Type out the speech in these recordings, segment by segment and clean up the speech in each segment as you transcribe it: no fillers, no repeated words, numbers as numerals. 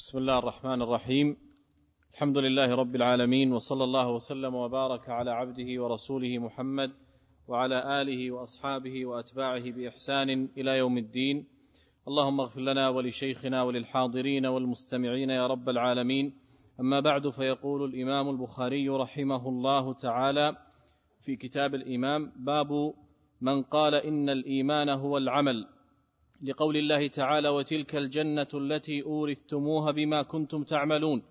بسم الله الرحمن الرحيم. الحمد لله رب العالمين، وصلى الله وسلم وبارك على عبده ورسوله محمد وعلى آله وأصحابه وأتباعه بإحسان إلى يوم الدين. اللهم اغفر لنا ولشيخنا وللحاضرين والمستمعين يا رب العالمين. أما بعد، فيقول الإمام البخاري رحمه الله تعالى في كتاب الإمام: باب من قال إن الإيمان هو العمل، لقول الله تعالى: وتلك الجنة التي أورثتموها بما كنتم تعملون.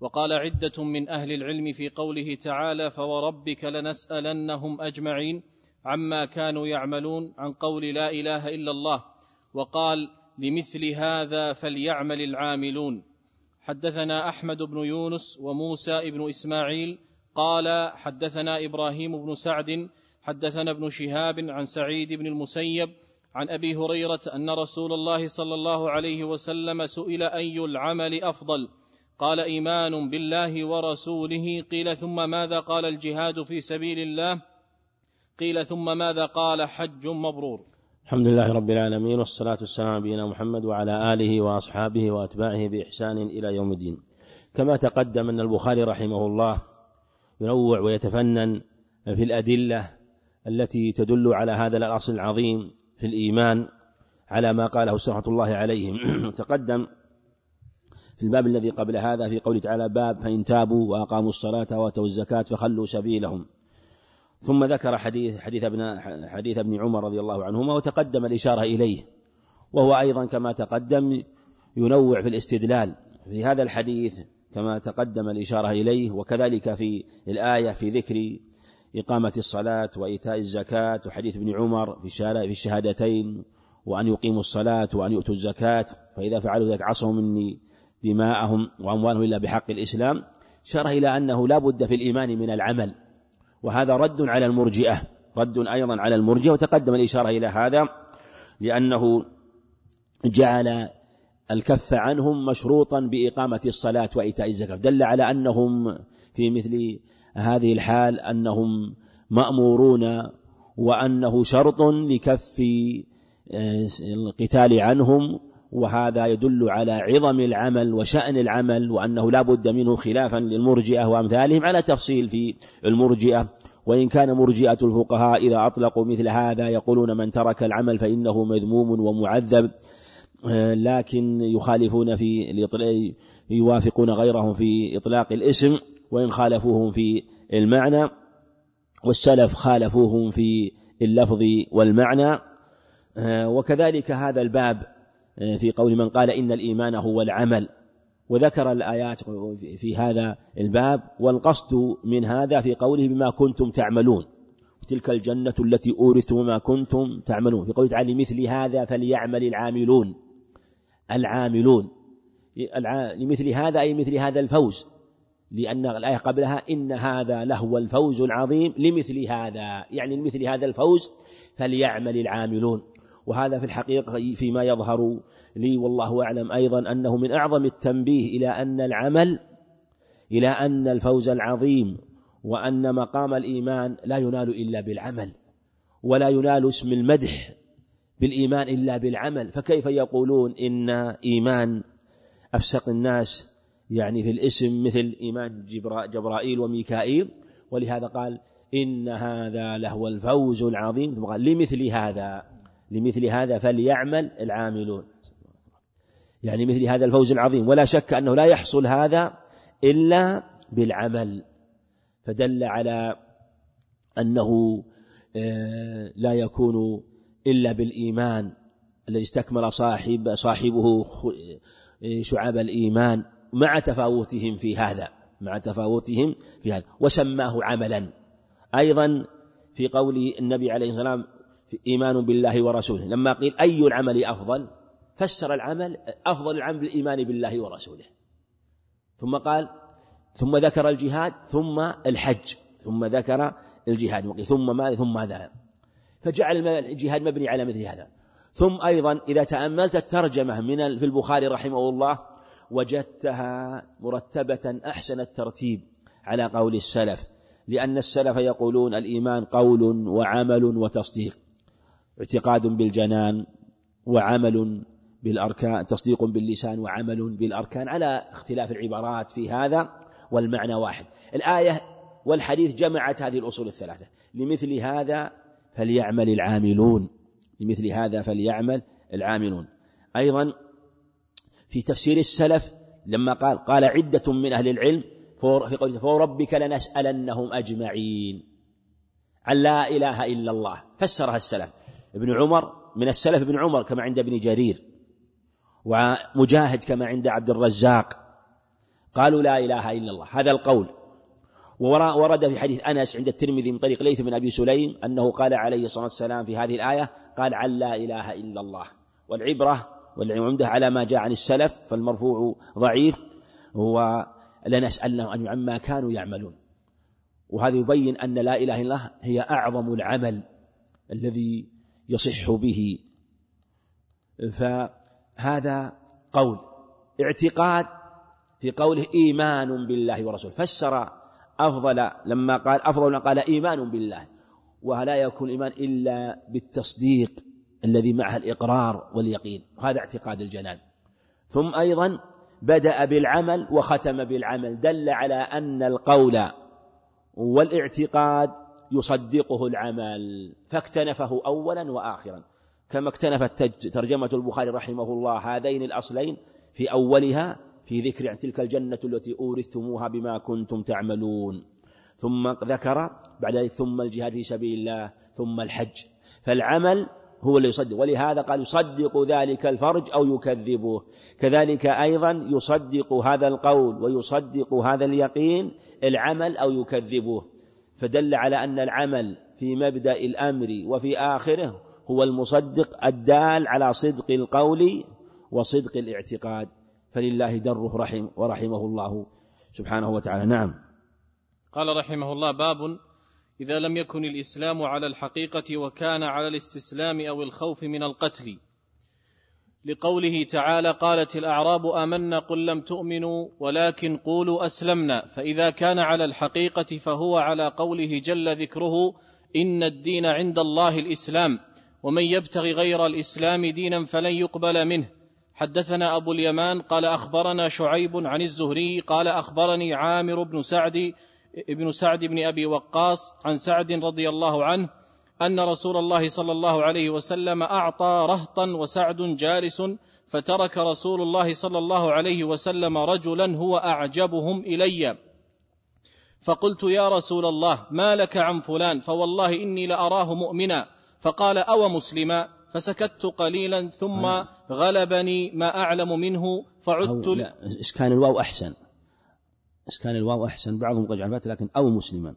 وقال عدة من أهل العلم في قوله تعالى: فوربك لنسألنهم أجمعين عما كانوا يعملون، عن قول لا إله إلا الله. وقال: لمثل هذا فليعمل العاملون. حدثنا أحمد بن يونس وموسى بن إسماعيل قال حدثنا إبراهيم بن سعد حدثنا ابن شهاب عن سعيد بن المسيب عن أبي هريرة أن رسول الله صلى الله عليه وسلم سئل: أي العمل أفضل؟ قال: إيمان بالله ورسوله. قيل: ثم ماذا؟ قال: الجهاد في سبيل الله. قيل: ثم ماذا؟ قال: حج مبرور. الحمد لله رب العالمين، والصلاة والسلام على نبينا محمد وعلى آله وأصحابه وأتباعه بإحسان إلى يوم الدين. كما تقدم أن البخاري رحمه الله ينوع ويتفنن في الأدلة التي تدل على هذا الأصل العظيم في الإيمان على ما قاله سبحانه الله عليهم. تقدم في الباب الذي قبل هذا في قوله تعالى: باب فإن تابوا وأقاموا الصلاة وآتوا الزكاة فخلوا سبيلهم. ثم ذكر حديث ابن عمر رضي الله عنهما، وتقدم الإشارة إليه. وهو أيضا كما تقدم ينوع في الاستدلال في هذا الحديث كما تقدم الإشارة إليه، وكذلك في الآية في ذكر إقامة الصلاة وإيتاء الزكاة، وحديث ابن عمر في الشهادتين وأن يقيموا الصلاة وأن يؤتوا الزكاة، فإذا فعلوا ذلك عصوا مني دماءهم وأموالهم إلا بحق الإسلام. شار إلى أنه لا بد في الإيمان من العمل، وهذا رد أيضا على المرجئة. وتقدم الإشارة إلى هذا لأنه جعل الكف عنهم مشروطا بإقامة الصلاة وإيتاء الزكاة، دل على أنهم في مثل هذه الحال أنهم مأمورون، وأنه شرط لكف القتال عنهم. وهذا يدل على عظم العمل وشأن العمل، وأنه لا بد منه، خلافا للمرجئة وأمثالهم على تفصيل في المرجئة. وإن كان مرجئة الفقهاء إذا أطلقوا مثل هذا يقولون من ترك العمل فإنه مذموم ومعذب، لكن يخالفون في يوافقون غيرهم في إطلاق الاسم، وإن خالفوهم في المعنى، والسلف خالفوهم في اللفظ والمعنى. وكذلك هذا الباب في قول من قال إن الإيمان هو العمل، وذكر الآيات في هذا الباب. والقصد من هذا في قوله بما كنتم تعملون، تلك الجنة التي أورثتم ما كنتم تعملون، في قوله تعالى مثل هذا فليعمل العاملون. لمثل هذا أي مثل هذا الفوز، لأن الآية قبلها إن هذا لهو الفوز العظيم، لمثل هذا يعني لمثل هذا الفوز فليعمل العاملون. وهذا في الحقيقة فيما يظهر لي والله أعلم أيضا أنه من أعظم التنبيه إلى أن الفوز العظيم وأن مقام الإيمان لا ينال إلا بالعمل، ولا ينال اسم المدح بالإيمان إلا بالعمل. فكيف يقولون إن إيمان أفسق الناس يعني في الاسم مثل إيمان جبرائيل وميكائيل؟ ولهذا قال إن هذا لهو الفوز العظيم، ثم قال لمثل هذا فليعمل العاملون، يعني مثل هذا الفوز العظيم. ولا شك أنه لا يحصل هذا إلا بالعمل، فدل على أنه لا يكون إلا بالإيمان الذي استكمل صاحبه شعاب الإيمان مع تفاوتهم في هذا. وسماه عملا أيضا في قول النبي عليه السلام إيمان بالله ورسوله، لما قيل أي العمل أفضل، فسر العمل أفضل العمل بالإيمان بالله ورسوله، ثم ذكر الجهاد ثم الحج، ثم ذكر الجهاد ثم ماذا، فجعل الجهاد مبني على مثل هذا. ثم أيضا إذا تأملت الترجمة في البخاري رحمه الله وجدتها مرتبة أحسن الترتيب على قول السلف، لأن السلف يقولون الإيمان قول وعمل وتصديق، اعتقاد بالجنان وعمل بالأركان، تصديق باللسان وعمل بالأركان، على اختلاف العبارات في هذا والمعنى واحد. الآية والحديث جمعت هذه الأصول الثلاثة. لمثل هذا فليعمل العاملون، لمثل هذا فليعمل العاملون. أيضا في تفسير السلف لما قال عدة من أهل العلم في قوله فوربك لنسألنهم أجمعين عن لا إله إلا الله، فسرها السلف، ابن عمر من السلف ابن عمر كما عند ابن جرير، ومجاهد كما عند عبد الرزاق، قالوا لا إله إلا الله هذا القول. وورد في حديث أنس عند الترمذي من طريق ليث بن أبي سليم أنه قال عليه الصلاة والسلام في هذه الآية قال عن لا إله إلا الله. والعبرة والعمدة على ما جاء عن السلف، فالمرفوع ضعيف، ولنسألنهم عما كانوا يعملون. وهذا يبين أن لا إله إلا الله هي أعظم العمل الذي يصح به. فهذا قول. اعتقاد في قوله إيمان بالله ورسوله، فسر أفضل لما قال أفضل قال إيمان بالله، ولا يكون إيمان إلا بالتصديق الذي معها الإقرار واليقين، هذا اعتقاد الجنان. ثم أيضا بدأ بالعمل وختم بالعمل، دل على أن القول والاعتقاد يصدقه العمل، فاكتنفه أولا وآخرا، كما اكتنفت ترجمة البخاري رحمه الله هذين الأصلين في أولها في ذكر تلك الجنة التي أورثتموها بما كنتم تعملون، ثم ذكر بعد ذلك ثم الجهاد في سبيل الله ثم الحج. فالعمل هو اللي يصدق، ولهذا قال يصدق ذلك الفرج أو يكذبه. كذلك أيضا يصدق هذا القول ويصدق هذا اليقين العمل أو يكذبه، فدل على أن العمل في مبدأ الأمر وفي آخره هو المصدق الدال على صدق القول وصدق الاعتقاد، فلله دره ورحمه الله سبحانه وتعالى. نعم. قال رحمه الله: باب إذا لم يكن الإسلام على الحقيقة وكان على الاستسلام أو الخوف من القتل، لقوله تعالى: قالت الأعراب آمنا قل لم تؤمنوا ولكن قولوا أسلمنا. فإذا كان على الحقيقة فهو على قوله جل ذكره: إن الدين عند الله الإسلام ومن يبتغي غير الإسلام دينا فلن يقبل منه. حدثنا أبو اليمان قال أخبرنا شعيب عن الزهري قال أخبرني عامر بن سعد بن أبي وقاص عن سعد رضي الله عنه أن رسول الله صلى الله عليه وسلم أعطى رهطا وسعد جالس، فترك رسول الله صلى الله عليه وسلم رجلا هو أعجبهم إلي، فقلت يا رسول الله ما لك عن فلان؟ فوالله إني لأراه مؤمنا. فقال أو مسلما؟ فسكت قليلا ثم غلبني ما أعلم منه فعدت. إسكان الواو أحسن، بعضهم قد عرفت، لكن أو مسلما.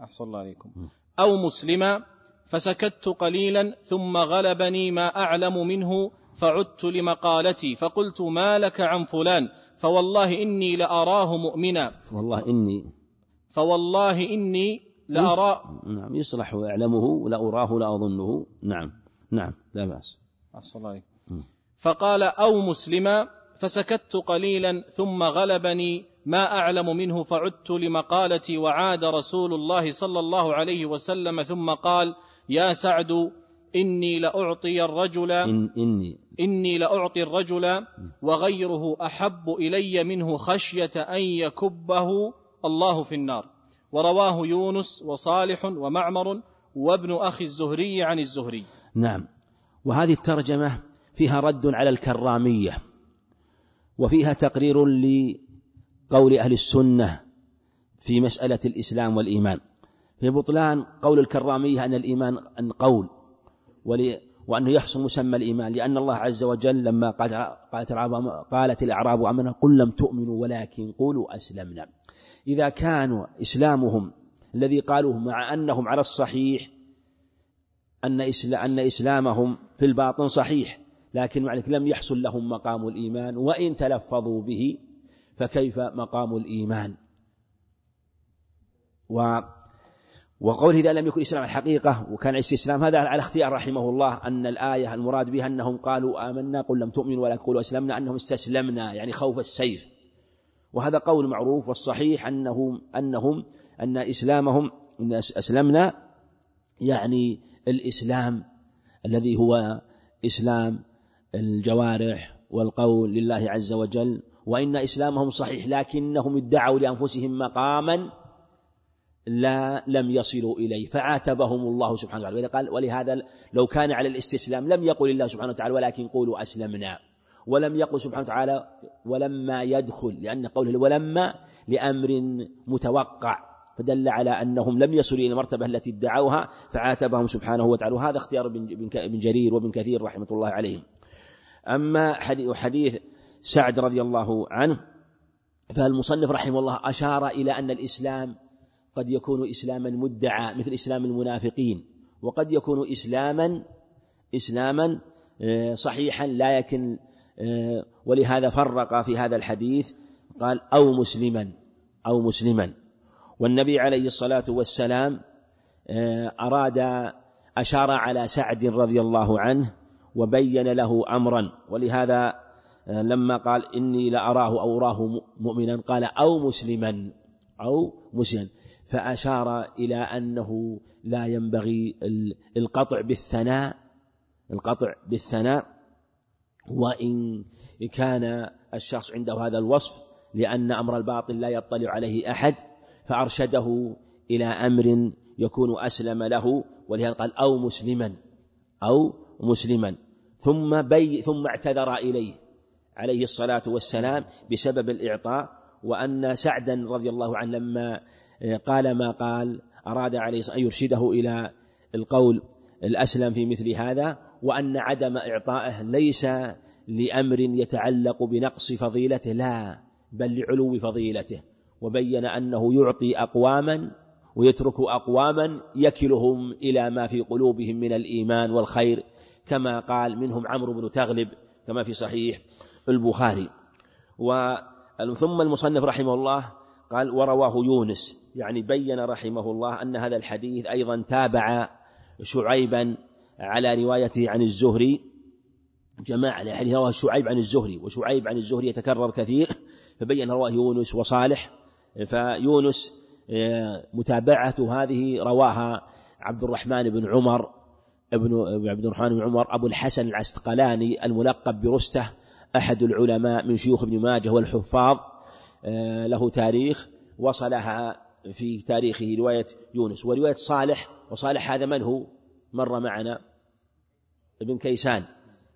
أحسن الله عليكم. أو مسلما فسكت قليلا ثم غلبني ما أعلم منه فعدت لمقالتي فقلت ما لك عن فلان؟ فوالله إني لأراه مؤمنا. فوالله إني لأراه، نعم يصلح وأعلمه، لأراه لا أظنه. نعم لا بأس. أحسن الله عليكم. فقال أو مسلما فسكت قليلا ثم غلبني ما أعلم منه فعدت لمقالتي. وعاد رسول الله صلى الله عليه وسلم ثم قال يا سعد إني لأعطي الرجل وغيره أحب إلي منه خشية أن يكبه الله في النار. ورواه يونس وصالح ومعمر وابن أخي الزهري عن الزهري. نعم. وهذه الترجمة فيها رد على الكرامية، وفيها تقرير لقول أهل السنة في مسألة الإسلام والإيمان، في بطلان قول الكرامية أن الإيمان أن قول وأنه يحصل مسمى الإيمان، لأن الله عز وجل لما قالت الأعراب آمنا قل لم تؤمنوا ولكن قولوا أسلمنا. إذا كانوا إسلامهم الذي قالوه مع أنهم على الصحيح أن إسلامهم في الباطن صحيح، لكن مع ذلك لم يحصل لهم مقام الإيمان وإن تلفظوا به، فكيف مقام الإيمان؟ وقول إذا لم يكن إسلام الحقيقة وكان الاستسلام، هذا على اختيار رحمه الله، أن الآية المراد بها أنهم قالوا آمنا قل لم تؤمنوا ولا قولوا أسلمنا، أنهم استسلمنا يعني خوف السيف، وهذا قول معروف. والصحيح أن إسلامهم إن أسلمنا يعني الإسلام الذي هو إسلام الجوارح والقول لله عز وجل، وإن إسلامهم صحيح، لكنهم ادعوا لأنفسهم مقاما لم يصلوا إليه، فعاتبهم الله سبحانه وتعالى. قال ولهذا لو كان على الاستسلام لم يقل الله سبحانه وتعالى ولكن قولوا أسلمنا، ولم يقل سبحانه وتعالى ولما يدخل، لأن قوله ولما لأمر متوقع، فدل على أنهم لم يصلوا إلى المرتبة التي ادعوها فعاتبهم سبحانه وتعالى. وهذا اختيار بن جرير وابن كثير رحمة الله عليهم. أما حديث سعد رضي الله عنه فالمصنف رحمه الله أشار إلى أن الإسلام قد يكون إسلاما مدعى مثل إسلام المنافقين، وقد يكون إسلاما صحيحا لا يكن، ولهذا فرق في هذا الحديث قال أو مسلما. والنبي عليه الصلاة والسلام أشار على سعد رضي الله عنه وبين له أمرا، ولهذا لما قال إني لأراه أو أراه مؤمنا قال أو مسلما، فأشار إلى أنه لا ينبغي القطع بالثناء وإن كان الشخص عنده هذا الوصف، لأن أمر الباطل لا يطلع عليه أحد، فأرشده إلى أمر يكون أسلم له، ولهذا قال أو مسلما ثم اعتذر إليه عليه الصلاة والسلام بسبب الإعطاء، وأن سعدا رضي الله عنه لما قال ما قال أراد عليه أن يرشده إلى القول الأسلم في مثل هذا، وأن عدم إعطائه ليس لأمر يتعلق بنقص فضيلته، لا بل لعلو فضيلته، وبين أنه يعطي أقواما ويترك أقواما يكلهم إلى ما في قلوبهم من الإيمان والخير، كما قال منهم عمرو بن تغلب كما في صحيح البخاري. ثم المصنف رحمه الله قال ورواه يونس، يعني بين رحمه الله أن هذا الحديث أيضا تابع شعيبا على روايته عن الزهري جماعة، يعني رواه شعيب عن الزهري، وشعيب عن الزهري يتكرر كثير، فبين رواه يونس وصالح، فيونس متابعة هذه رواها عبد الرحمن بن عمر أبو الحسن العسقلاني الملقب برسته، أحد العلماء من شيوخ ابن ماجه والحفاظ، له تاريخ وصلها في تاريخه رواية يونس. ورواية صالح هذا من هو مر معنا ابن كيسان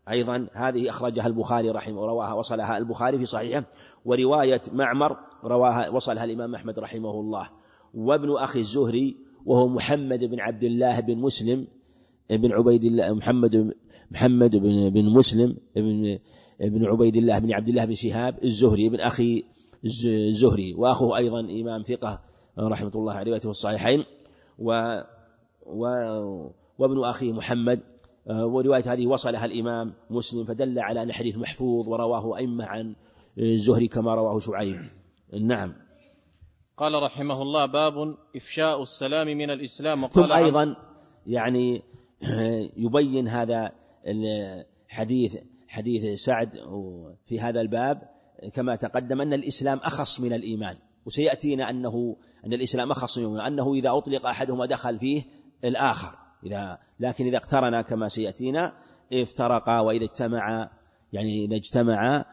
أيضا، هذه أخرجها البخاري رحمه ورواها وصلها البخاري في صحيحه. ورواية معمر رواها وصلها الإمام أحمد رحمه الله، وابن أخي الزهري وهو محمد بن عبد الله بن مسلم بن عبيد الله، محمد بن مسلم ابن عبيد الله بن عبد الله بن شهاب الزهري، ابن أخي الزهري، وأخوه أيضا إمام ثقة رحمة الله عليه، روايته الصحيحين، وابن أخي محمد. ورواية هذه وصلها الإمام مسلم، فدل على أن حديث محفوظ ورواه أئمة عن الزهري كما رواه شعيب. نعم. قال رحمه الله باب إفشاء السلام من الإسلام. ثم أيضا يعني يبين هذا حديث سعد في هذا الباب كما تقدم أن الإسلام أخص من الإيمان، وسيأتينا أن الإسلام أخص من الإيمان، أنه إذا أطلق أحدهما دخل فيه الآخر، لكن إذا اقترنا كما سيأتينا افترقا، وإذا اجتمعا يعني إذا اجتمعا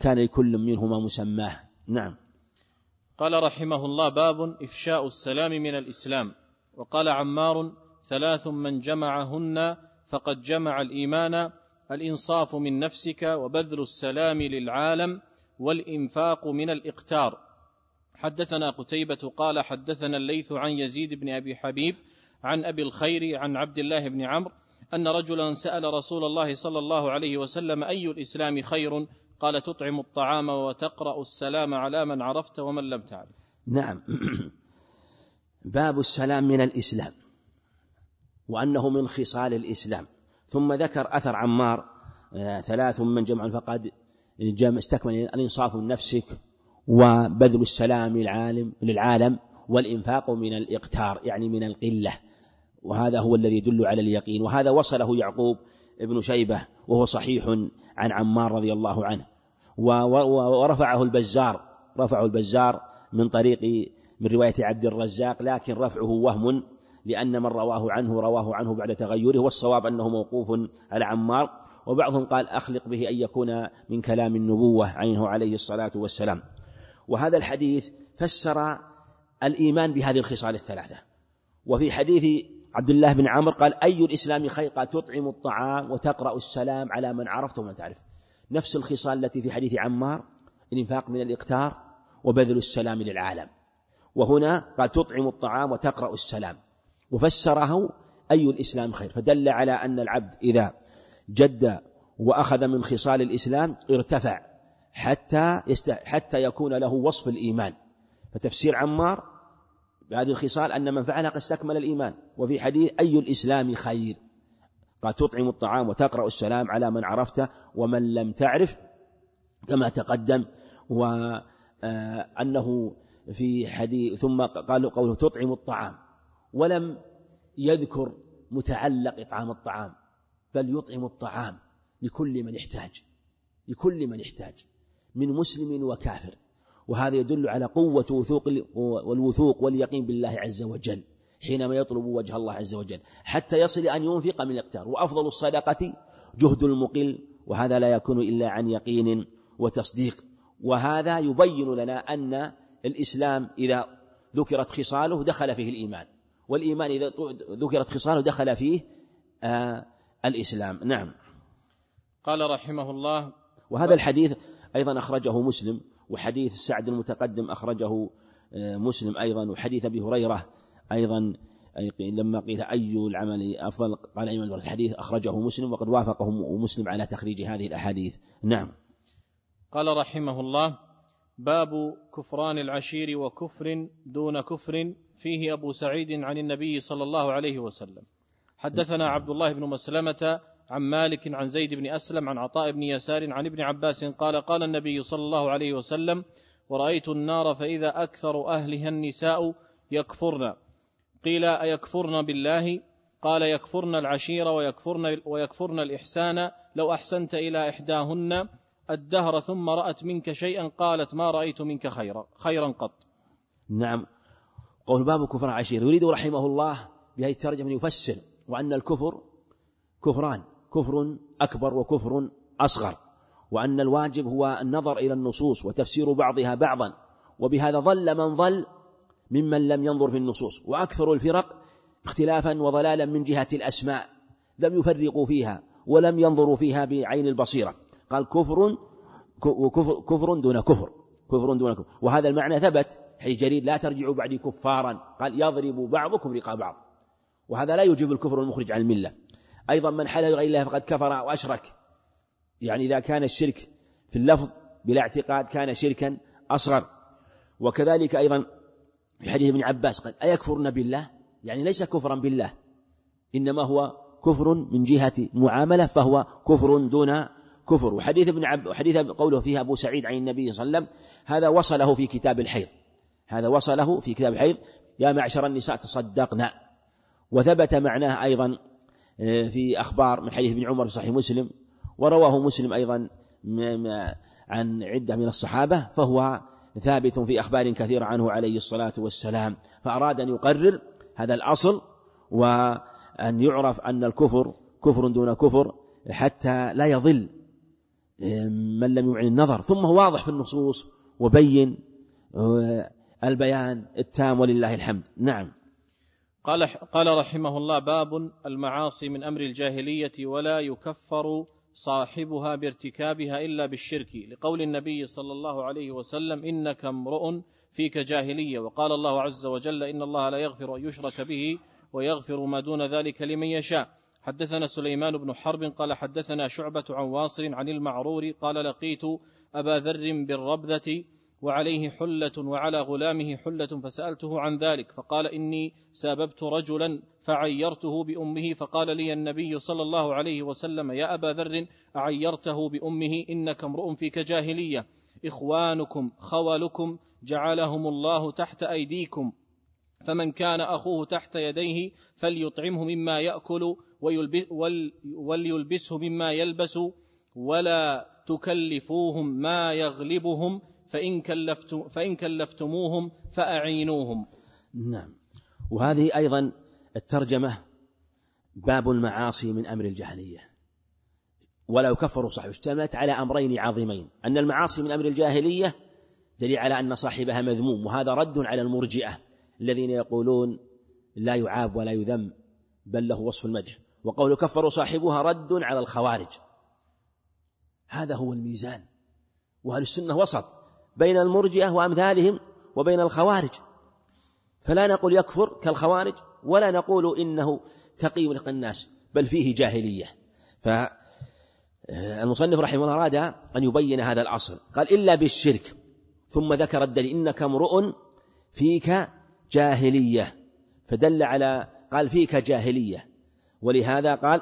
كان لكل منهما مسماه. نعم. قال رحمه الله باب إفشاء السلام من الإسلام. وقال عمار ثلاث من جمعهن فقد جمع الإيمان: الإنصاف من نفسك، وبذل السلام للعالم، والإنفاق من الإقتار. حدثنا قتيبة قال حدثنا الليث عن يزيد بن أبي حبيب عن أبي الخير عن عبد الله بن عمرو أن رجلا سأل رسول الله صلى الله عليه وسلم: أي الإسلام خير؟ قال: تطعم الطعام وتقرأ السلام على من عرفت ومن لم تعرف. نعم. باب السلام من الإسلام وأنه من خصال الإسلام. ثم ذكر أثر عمار ثلاث من جمع فقد استكمل الإنصاف من نفسك، وبذل السلام للعالم، والإنفاق من الإقتار يعني من القلة، وهذا هو الذي يدل على اليقين. وهذا وصله يعقوب ابن شيبة وهو صحيح عن عمار رضي الله عنه، ورفعه البزار من رواية عبد الرزاق، لكن رفعه وهم، لأن من رواه عنه بعد تغيره، والصواب أنه موقوف على عمار. وبعضهم قال أخلق به أن يكون من كلام النبوة عنه عليه الصلاة والسلام. وهذا الحديث فسر الإيمان بهذه الخصال الثلاثة. وفي حديث عبد الله بن عمر قال: أي الإسلام خير؟ قال: تطعم الطعام وتقرأ السلام على من عرفت ومن تعرف. نفس الخصال التي في حديث عمار، الإنفاق من الإقتار وبذل السلام للعالم. وهنا قال: تطعم الطعام وتقرأ السلام، وفسره أي الإسلام خير، فدل على أن العبد إذا جد وأخذ من خصال الإسلام ارتفع حتى يكون له وصف الإيمان. فتفسير عمار بهذه الخصال أن من فعلها قد استكمل الإيمان. وفي حديث أي الإسلام خير قد تطعم الطعام وتقرأ السلام على من عرفته ومن لم تعرف كما تقدم. وأنه في حديث ثم قالوا قوله تطعم الطعام، ولم يذكر متعلق إطعام الطعام، بل يطعم الطعام لكل من يحتاج من مسلم وكافر. وهذا يدل على قوة والوثوق واليقين بالله عز وجل حينما يطلب وجه الله عز وجل حتى يصل أن ينفق من الاقتار. وأفضل الصدقة جهد المقل، وهذا لا يكون إلا عن يقين وتصديق. وهذا يبين لنا أن الإسلام إذا ذكرت خصاله دخل فيه الإيمان، والإيمان إذا ذكرت خصاله دخل فيه الإسلام. نعم. قال رحمه الله: وهذا الحديث أيضا أخرجه مسلم، وحديث سعد المتقدم أخرجه مسلم أيضا، وحديث أبي هريرة أيضا لما قيل أي العمل أفضل قال أيمن، الحديث أخرجه مسلم، وقد وافقه مسلم على تخريج هذه الأحاديث. نعم. قال رحمه الله: باب كفران العشير وكفر دون كفر، فيه أبو سعيد عن النبي صلى الله عليه وسلم: حدثنا عبد الله بن مسلمة عن مالك عن زيد بن أسلم عن عطاء بن يسار عن ابن عباس قال: قال النبي صلى الله عليه وسلم: ورأيت النار فإذا أكثر أهلها النساء يكفرن. قيل: أيكفرن بالله؟ قال: يكفرن العشير ويكفرن الإحسان. لو أحسنت إلى إحداهن الدهر ثم رأت منك شيئا قالت: ما رأيت منك خيرا قط. نعم. قول باب كفر العشير. يريد رحمه الله بهذه الترجمة يفسر وأن الكفر كفران، كفر أكبر وكفر أصغر، وأن الواجب هو النظر إلى النصوص وتفسير بعضها بعضا. وبهذا ضل من ضل ممن لم ينظر في النصوص، وأكثر الفرق اختلافا وضلالا من جهة الأسماء، لم يفرقوا فيها ولم ينظروا فيها بعين البصيرة. قال كفر دون كفر. وهذا المعنى ثبت حيث جرير: لا ترجعوا بعدي كفارا، قال: يضرب بعضكم رقاب بعض. وهذا لا يجب الكفر المخرج عن الملة. أيضا من حلف غير الله فقد كفر وأشرك، يعني إذا كان الشرك في اللفظ بلا اعتقاد كان شركا أصغر. وكذلك أيضا في حديث ابن عباس قال: أيكفرن بالله؟ يعني ليس كفرا بالله، إنما هو كفر من جهة معاملة، فهو كفر دون كفر. وحديث قوله فيها أبو سعيد عن النبي صلى الله عليه وسلم هذا وصله في كتاب الحيض: يا معشر النساء تصدقنا. وثبت معناه أيضا في أخبار من حديث ابن عمر في صحيح مسلم، ورواه مسلم أيضا عن عدة من الصحابة، فهو ثابت في أخبار كثيرة عنه عليه الصلاة والسلام. فأراد أن يقرر هذا الأصل وأن يعرف أن الكفر كفر دون كفر حتى لا يضل من لم يعن النظر. ثم هو واضح في النصوص وبين البيان التام ولله الحمد. نعم. قال رحمه الله: باب المعاصي من أمر الجاهلية ولا يكفر صاحبها بارتكابها إلا بالشرك، لقول النبي صلى الله عليه وسلم: إنك امرؤ فيك جاهلية. وقال الله عز وجل: إن الله لا يغفر أن يشرك به ويغفر ما دون ذلك لمن يشاء. حدثنا سليمان بن حرب قال: حدثنا شعبة عن واصل عن المعرور قال: لقيت أبا ذر بالربذة وعليه حلة وعلى غلامه حلة، فسألته عن ذلك فقال: إني ساببت رجلا فعيرته بأمه، فقال لي النبي صلى الله عليه وسلم: يا أبا ذر أعيرته بأمه؟ إنك امرؤ فيك جاهلية. إخوانكم خولكم جعلهم الله تحت أيديكم، فمن كان أخوه تحت يديه فليطعمه مما يأكل وليلبسه مما يلبس، ولا تكلفوهم ما يغلبهم، فإن كلفتموهم فأعينوهم. نعم. وهذه أيضا الترجمة: باب المعاصي من أمر الجاهلية. ولو كفروا صحيح، اجتمعت على أمرين عظيمين: أن المعاصي من أمر الجاهلية دليل على أن صاحبها مذموم، وهذا رد على المرجئة الذين يقولون لا يعاب ولا يذم بل له وصف المدح، وقول كفروا صاحبها رد على الخوارج. هذا هو الميزان، وأهل السنة وسط بين المرجئة وأمثالهم وبين الخوارج، فلا نقول يكفر كالخوارج ولا نقول إنه تقي ولق الناس، بل فيه جاهلية. فالمصنف رحمه الله أراد أن يبين هذا الأصل، قال إلا بالشرك، ثم ذكر الدليل إنك امرؤ فيك جاهلية، فدل على قال فيك جاهلية، ولهذا قال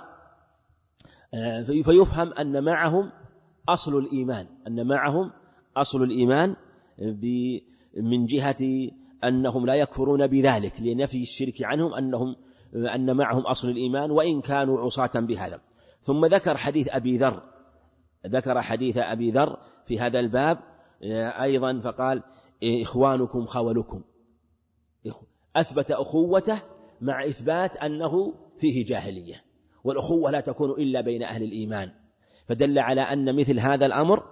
فيفهم أن معهم أصل الإيمان، أن معهم أصل الإيمان من جهة أنهم لا يكفرون بذلك لنفي الشرك عنهم، أن معهم أصل الإيمان وإن كانوا عصاة بهذا. ثم ذكر حديث أبي ذر، ذكر حديث أبي ذر في هذا الباب أيضا، فقال إخوانكم خولكم، أثبت أخوته مع إثبات أنه فيه جاهلية، والأخوة لا تكون إلا بين أهل الإيمان، فدل على أن مثل هذا الأمر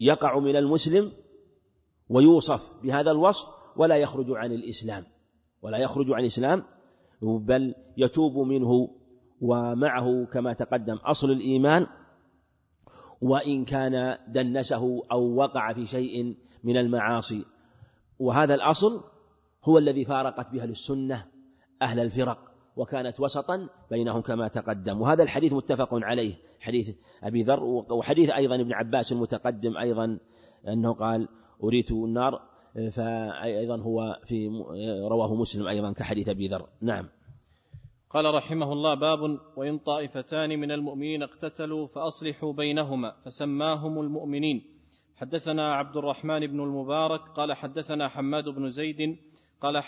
يقع من المسلم ويوصف بهذا الوصف ولا يخرج عن الإسلام، ولا يخرج عن الإسلام بل يتوب منه، ومعه كما تقدم أصل الإيمان وإن كان دنسه أو وقع في شيء من المعاصي. وهذا الأصل هو الذي فارقت به السنة أهل الفرق، وكانت وسطا بينهم كما تقدم. وهذا الحديث متفق عليه، حديث أبي ذر، وحديث أيضا ابن عباس المتقدم أيضا أنه قال أريت النار، فأيضا هو في رواه مسلم أيضا كحديث أبي ذر. نعم. قال رحمه الله: باب وإن طائفتان من المؤمنين اقتتلوا فأصلحوا بينهما فسماهم المؤمنين. حدثنا عبد الرحمن بن المبارك قال حدثنا حماد بن زيد قال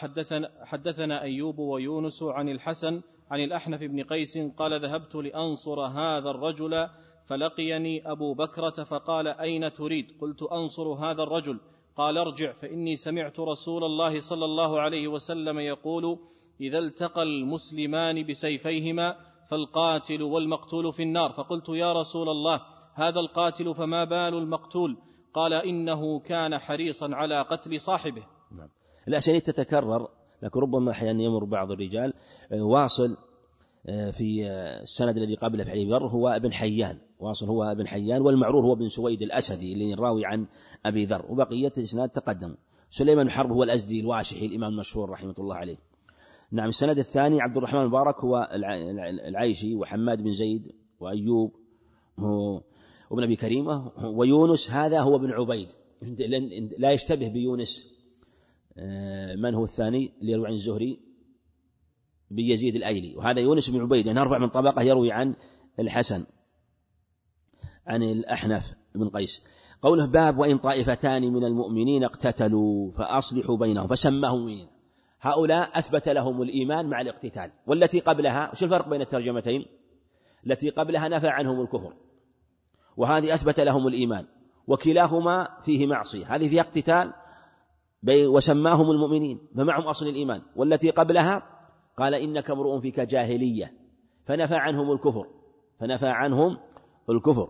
حدثنا أيوب ويونس عن الحسن عن الأحنف بن قيس قال: ذهبت لأنصر هذا الرجل فلقيني أبو بكرة فقال: أين تريد؟ قلت: أنصر هذا الرجل. قال: ارجع فإني سمعت رسول الله صلى الله عليه وسلم يقول: إذا التقى المسلمان بسيفيهما فالقاتل والمقتول في النار. فقلت: يا رسول الله، هذا القاتل فما بال المقتول؟ قال: إنه كان حريصا على قتل صاحبه. الأسانيد تتكرر، لكن ربما أحيانا يمر بعض الرجال. واصل في السند الذي قبله في علي هو ابن حيان، واصل هو ابن حيان، والمعرور هو ابن سويد الأسدي اللي راوي عن أبي ذر، وبقية الإسناد تقدم. سليمان بن حرب هو الأزدي الواشحي الإمام المشهور رحمه الله عليه. نعم. السند الثاني عبد الرحمن المبارك هو العيشي وحماد بن زيد وأيوب وابن أبي كريمة ويونس، هذا هو ابن عبيد، لا يشتبه بيونس. من هو الثاني اللي يروي عن الزهري؟ بيزيد الأيلي، وهذا يونس بن عبيد، يعني أربع من طبقة، يروي عن الحسن عن الأحنف بن قيس. قوله: باب وإن طائفتان من المؤمنين اقتتلوا فأصلحوا بينهم فسماهم مؤمنين. هؤلاء أثبت لهم الإيمان مع الاقتتال، والتي قبلها شو الفرق بين الترجمتين؟ التي قبلها نفى عنهم الكفر، وهذه أثبت لهم الإيمان، وكلاهما فيه معصية، هذه فيها اقتتال وسماهم المؤمنين فمعهم أصل الإيمان، والتي قبلها قال إنك امرؤ فيك جاهلية فنفى عنهم الكفر، فنفى عنهم الكفر.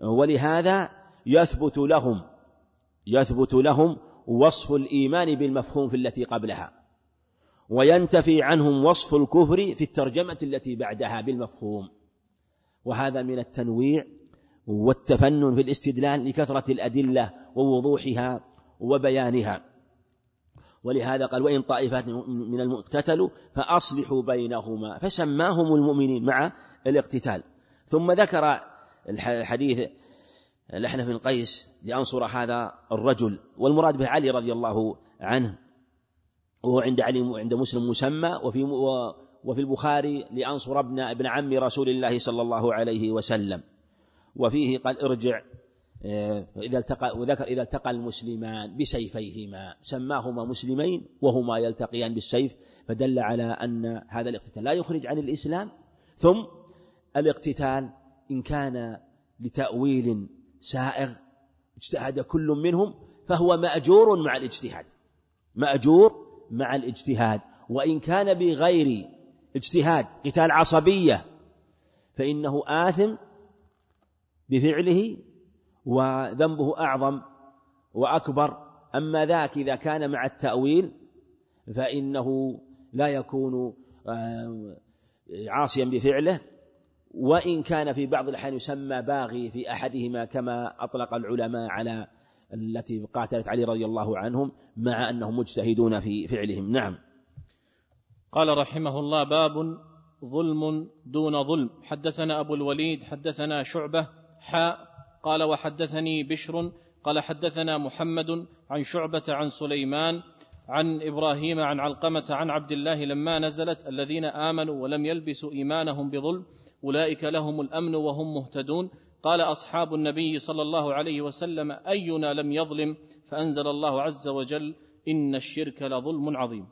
ولهذا يثبت لهم وصف الإيمان بالمفهوم في التي قبلها، وينتفي عنهم وصف الكفر في الترجمة التي بعدها بالمفهوم. وهذا من التنويع والتفنن في الاستدلال لكثرة الأدلة ووضوحها وبيانها. ولهذا قال: وإن طائفات من المؤمنين اقتتلوا فأصلحوا بينهما فسماهم المؤمنين مع الاقتتال. ثم ذكر الحديث الأحنف بن قيس لأنصر هذا الرجل، والمراد به علي رضي الله عنه، وهو عند علي عند مسلم مسمى، وفي البخاري لأنصر ابن عم رسول الله صلى الله عليه وسلم. وفيه قال: ارجع وذكر إذا التقى المسلمان بسيفيهما، سماهما مسلمين وهما يلتقيان بالسيف، فدل على أن هذا الاقتتال لا يخرج عن الإسلام. ثم الاقتتال إن كان لتأويل سائغ اجتهد كل منهم فهو مأجور مع الاجتهاد، مأجور مع الاجتهاد، وإن كان بغير اجتهاد قتال عصبية فإنه آثم بفعله وذنبه أعظم وأكبر. أما ذاك إذا كان مع التأويل فإنه لا يكون عاصيا بفعله، وإن كان في بعض الأحيان يسمى باغي في أحدهما، كما أطلق العلماء على التي قاتلت علي رضي الله عنهم مع أنهم مجتهدون في فعلهم. نعم. قال رحمه الله: باب ظلم دون ظلم. حدثنا أبو الوليد حدثنا شعبة قال: وحدثني بشر قال: حدثنا محمد عن شعبة عن سليمان عن إبراهيم عن علقمة عن عبد الله لما نزلت: الذين آمنوا ولم يلبسوا إيمانهم بظلم أولئك لهم الأمن وهم مهتدون. قال أصحاب النبي صلى الله عليه وسلم: أينا لم يظلم؟ فأنزل الله عز وجل: إن الشرك لظلم عظيم.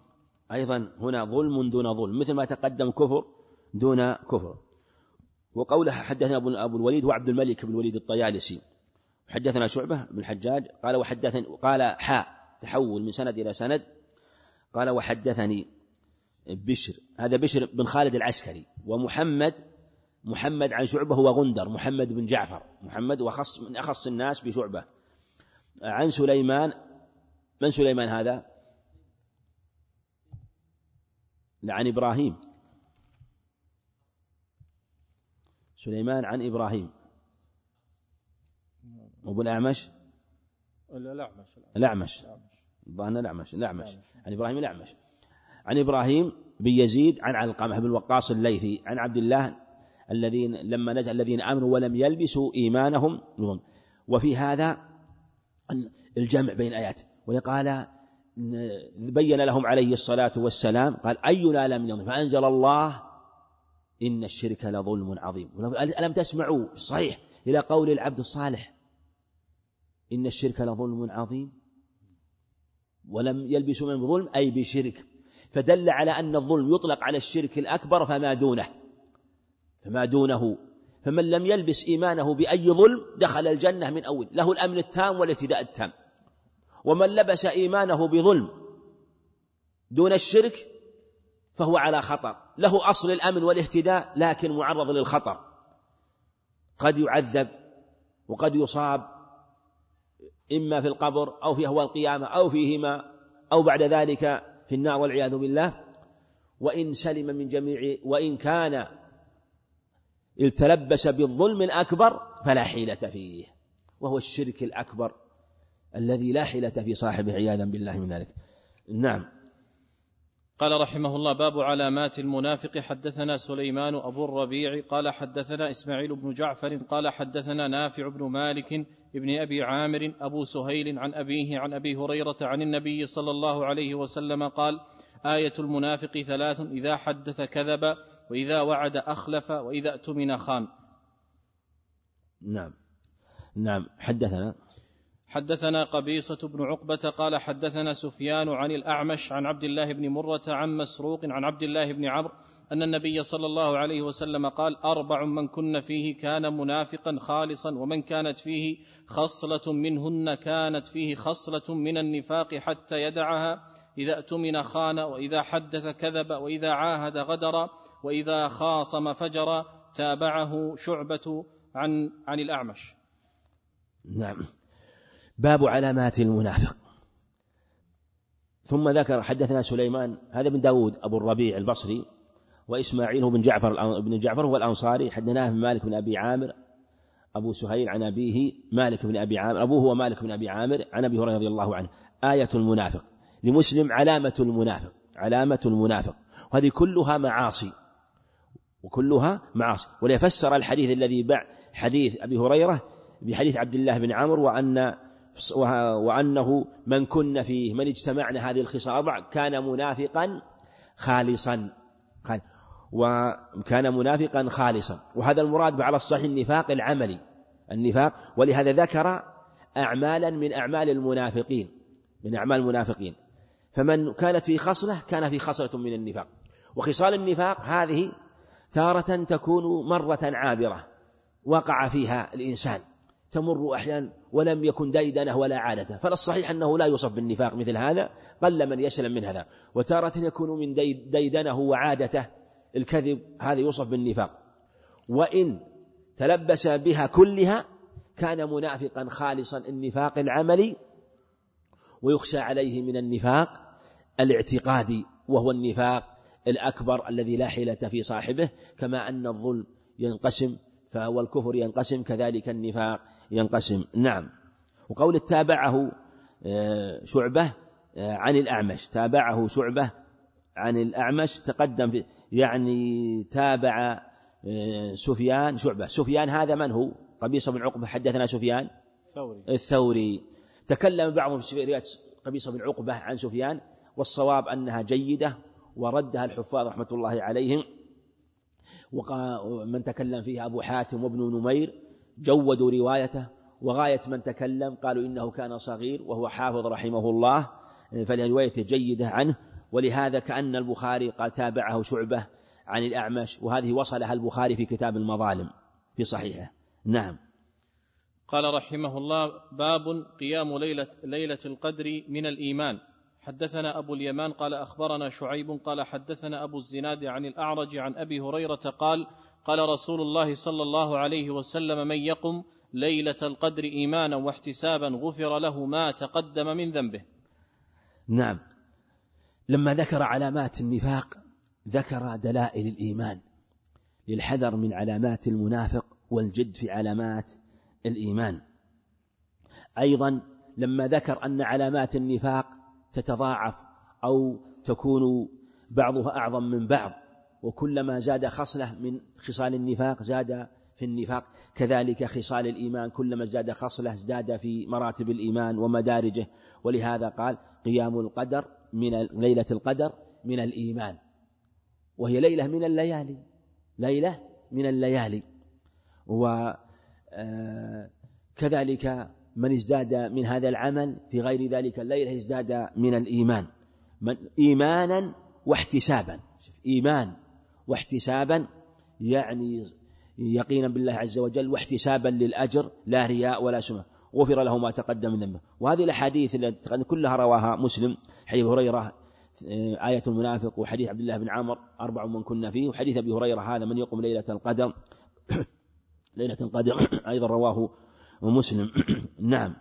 أيضا هنا ظلم دون ظلم، مثل ما تقدم كفر دون كفر. وقوله حدثنا أبو الوليد وعبد الملك بن الوليد الطيالسي، حدثنا شعبة بن الحجاج قال: وحدثني، قال تحول من سند إلى سند، قال: وحدثني بشر، هذا بشر بن خالد العسكري، ومحمد عن شعبة هو غندر محمد بن جعفر، محمد من أخص الناس بشعبة، عن سليمان. من سليمان هذا؟ عن إبراهيم، سليمان عن إبراهيم. وابو الأعمش الأعمش عن إبراهيم الأعمش، عن إبراهيم بن يزيد عن علقمة بن وقاص الليثي عن عبد الله الذين لما نزل: الذين آمنوا ولم يلبسوا إيمانهم. وفي هذا الجمع بين آيات، وقال بين لهم عليه الصلاة والسلام، قال: أينا لم يظلم؟ فأنزل الله: إن الشرك لظلم عظيم. ألم تسمعوا صحيح إلى قول العبد الصالح: إن الشرك لظلم عظيم، ولم يلبسوا من ظلم أي بشرك، فدل على أن الظلم يطلق على الشرك الأكبر فما دونه. فمن لم يلبس إيمانه بأي ظلم دخل الجنة من أول، له الأمن التام والاهتداء التام. ومن لبس إيمانه بظلم دون الشرك فهو على خطر، له أصل الأمن والاهتداء لكن معرض للخطر، قد يعذب وقد يصاب، إما في القبر أو في أهوال القيامة أو فيهما، أو بعد ذلك في النار والعياذ بالله. وإن سلم من جميع، وإن كان التلبس بالظلم الأكبر فلا حيلة فيه، وهو الشرك الأكبر الذي لا حيلة في صاحبه عياذا بالله من ذلك. نعم. قال رحمه الله: باب علامات المنافق. حدثنا سليمان أبو الربيع قال: حدثنا إسماعيل بن جعفر قال: حدثنا نافع بن مالك ابن أبي عامر أبو سهيل عن أبيه عن أبي هريرة عن النبي صلى الله عليه وسلم قال: آية المنافق ثلاث: إذا حدث كذب، وإذا وعد أخلف، وإذا أؤتمن خان. نعم. حدثنا قبيصة بن عقبة قال: حدثنا سفيان عن الأعمش عن عبد الله بن مرة عن مسروق عن عبد الله بن عمرو أن النبي صلى الله عليه وسلم قال: أربع من كن فيه كان منافقا خالصا، ومن كانت فيه خصلة منهن كانت فيه خصلة من النفاق حتى يدعها: إذا أؤتمن خان، وإذا حدث كذب، وإذا عاهد غدر، وإذا خاصم فجر. تابعه شعبة عن الأعمش. نعم. باب علامات المنافق. ثم ذكر حدثنا سليمان، هذا بن داود أبو الربيع البصري، وإسماعيل هو بن جعفر هو الأنصاري، حدثناه مالك بن أبي عامر أبو سهيل عن أبيه مالك بن أبي عامر، أبوه هو مالك بن أبي عامر، عن أبي هريرة رضي الله عنه. آية المنافق لمسلم، علامة المنافق، وهذه كلها معاصي وليفسر الحديث الذي بعد حديث أبي هريرة بحديث عبد الله بن عمرو، وأنه من كن فيه، من اجتمعنا هذه الخصال أربع كان منافقا خالصا. وهذا المراد بعلى الصحيح النفاق العملي ولهذا ذكر أعمالا من أعمال المنافقين فمن كانت في خصلة كان في خصلة من النفاق. وخصال النفاق هذه تارة تكون مرة عابرة وقع فيها الإنسان، تمر أحيانا ولم يكن ديدنه ولا عادته، فلا الصحيح أنه لا يصف بالنفاق مثل هذا، قل من يسلم من هذا. وتارة يكون من ديدنه وعادته الكذب، هذا يوصف بالنفاق. وإن تلبس بها كلها كان منافقا خالصا النفاق العملي، ويخشى عليه من النفاق الاعتقادي وهو النفاق الأكبر الذي لا حيلة في صاحبه، كما أن الظلم ينقسم فهو الكفر ينقسم كذلك النفاق ينقسم. نعم. وقول تابعه شعبة عن الأعمش، تابعه شعبة عن الأعمش تقدم في يعني تابع سفيان شعبة. سفيان هذا من هو؟ قبيصة بن عقبة. حدثنا سفيان الثوري. تكلم بعضهم في رواية قبيصة بن عقبة عن سفيان، والصواب أنها جيدة وردها الحفاظ رحمة الله عليهم، ومن تكلم فيها أبو حاتم وابن نمير جودوا روايته، وغاية من تكلم قالوا إنه كان صغير وهو حافظ رحمه الله، فالرواية جيدة عنه. ولهذا كأن البخاري قال تابعه شعبة عن الأعمش، وهذه وصلها البخاري في كتاب المظالم في صحيحه. نعم. قال رحمه الله: باب قيام ليلة القدر من الإيمان. حدثنا أبو اليمان قال أخبرنا شعيب قال حدثنا أبو الزناد عن الأعرج عن أبي هريرة قال: قال رسول الله صلى الله عليه وسلم: من يقم ليلة القدر إيمانا واحتسابا غفر له ما تقدم من ذنبه. نعم. لما ذكر علامات النفاق ذكر دلائل الإيمان للحذر من علامات المنافق والجد في علامات الإيمان. أيضا لما ذكر أن علامات النفاق تتضاعف أو تكون بعضها أعظم من بعض، وكلما زاد خصلة من خصال النفاق زاد في النفاق، كذلك خصال الإيمان كلما زاد خصلة زاد في مراتب الإيمان ومدارجه. ولهذا قال قيام القدر من ليلة القدر من الإيمان، وهي ليلة من الليالي، ليلة من الليالي. وكذلك من ازداد من هذا العمل في غير ذلك الليلة ازداد من الإيمان، من إيمانا واحتسابا، إيمان واحتسابا يعني يقينا بالله عز وجل، واحتسابا للأجر لا رياء ولا سمعة، غفر له ما تقدم من ذنبه. وهذه الأحاديث التي كلها رواها مسلم، حديث هريرة آية المنافق، وحديث عبد الله بن عمر أربع من كنا فيه، وحديث أبي هريرة هذا من يقوم ليلة القدر، ليلة القدر أيضا رواه مسلم. نعم.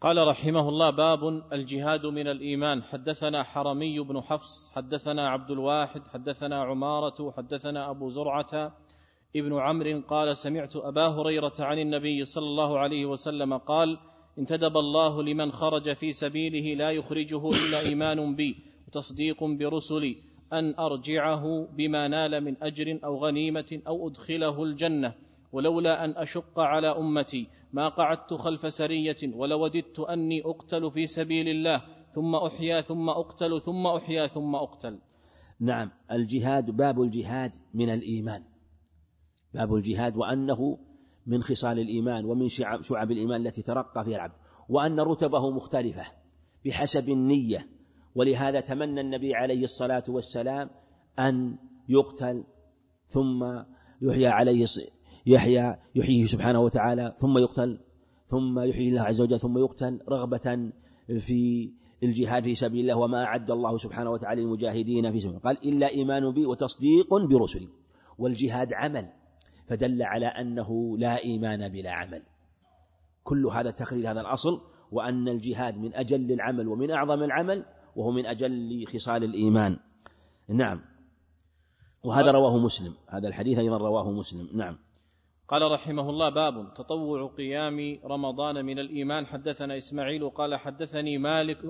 قال رحمه الله: باب الجهاد من الإيمان. حدثنا حرمي بن حفص حدثنا عبد الواحد حدثنا عمارة حدثنا أبو زرعة ابن عمرو قال: سمعت أبا هريرة عن النبي صلى الله عليه وسلم قال: انتدب الله لمن خرج في سبيله لا يخرجه إلا إيمان بي وتصديق برسلي، أن أرجعه بما نال من أجر أو غنيمة أو أدخله الجنة، ولولا أن أشق على أمتي ما قعدت خلف سرية، ولوددت أني أقتل في سبيل الله ثم أحيا ثم أقتل ثم أحيا ثم أقتل. نعم. الجهاد، باب الجهاد من الإيمان، باب الجهاد وأنه من خصال الإيمان ومن شعب الإيمان التي ترقى فيها العبد، وأن رتبه مختلفة بحسب النية. ولهذا تمنى النبي عليه الصلاة والسلام أن يقتل ثم يحيى عليه يحييه سبحانه وتعالى، ثم يقتل ثم يحيي الله عز وجل ثم يقتل، رغبة في الجهاد في سبيل الله وما أعد الله سبحانه وتعالى للمجاهدين في سبيله. قال: إلا إيمان بي وتصديق برسلي. والجهاد عمل، فدل على أنه لا إيمان بلا عمل. كل هذا تقرير هذا الأصل، وأن الجهاد من أجل العمل ومن أعظم العمل، وهو من أجل خصال الإيمان. نعم. وهذا رواه مسلم، هذا الحديث أيضا رواه مسلم. نعم. قال رحمه الله: باب تطوع قيام رمضان من الإيمان. حدثنا إسماعيل قال حدثني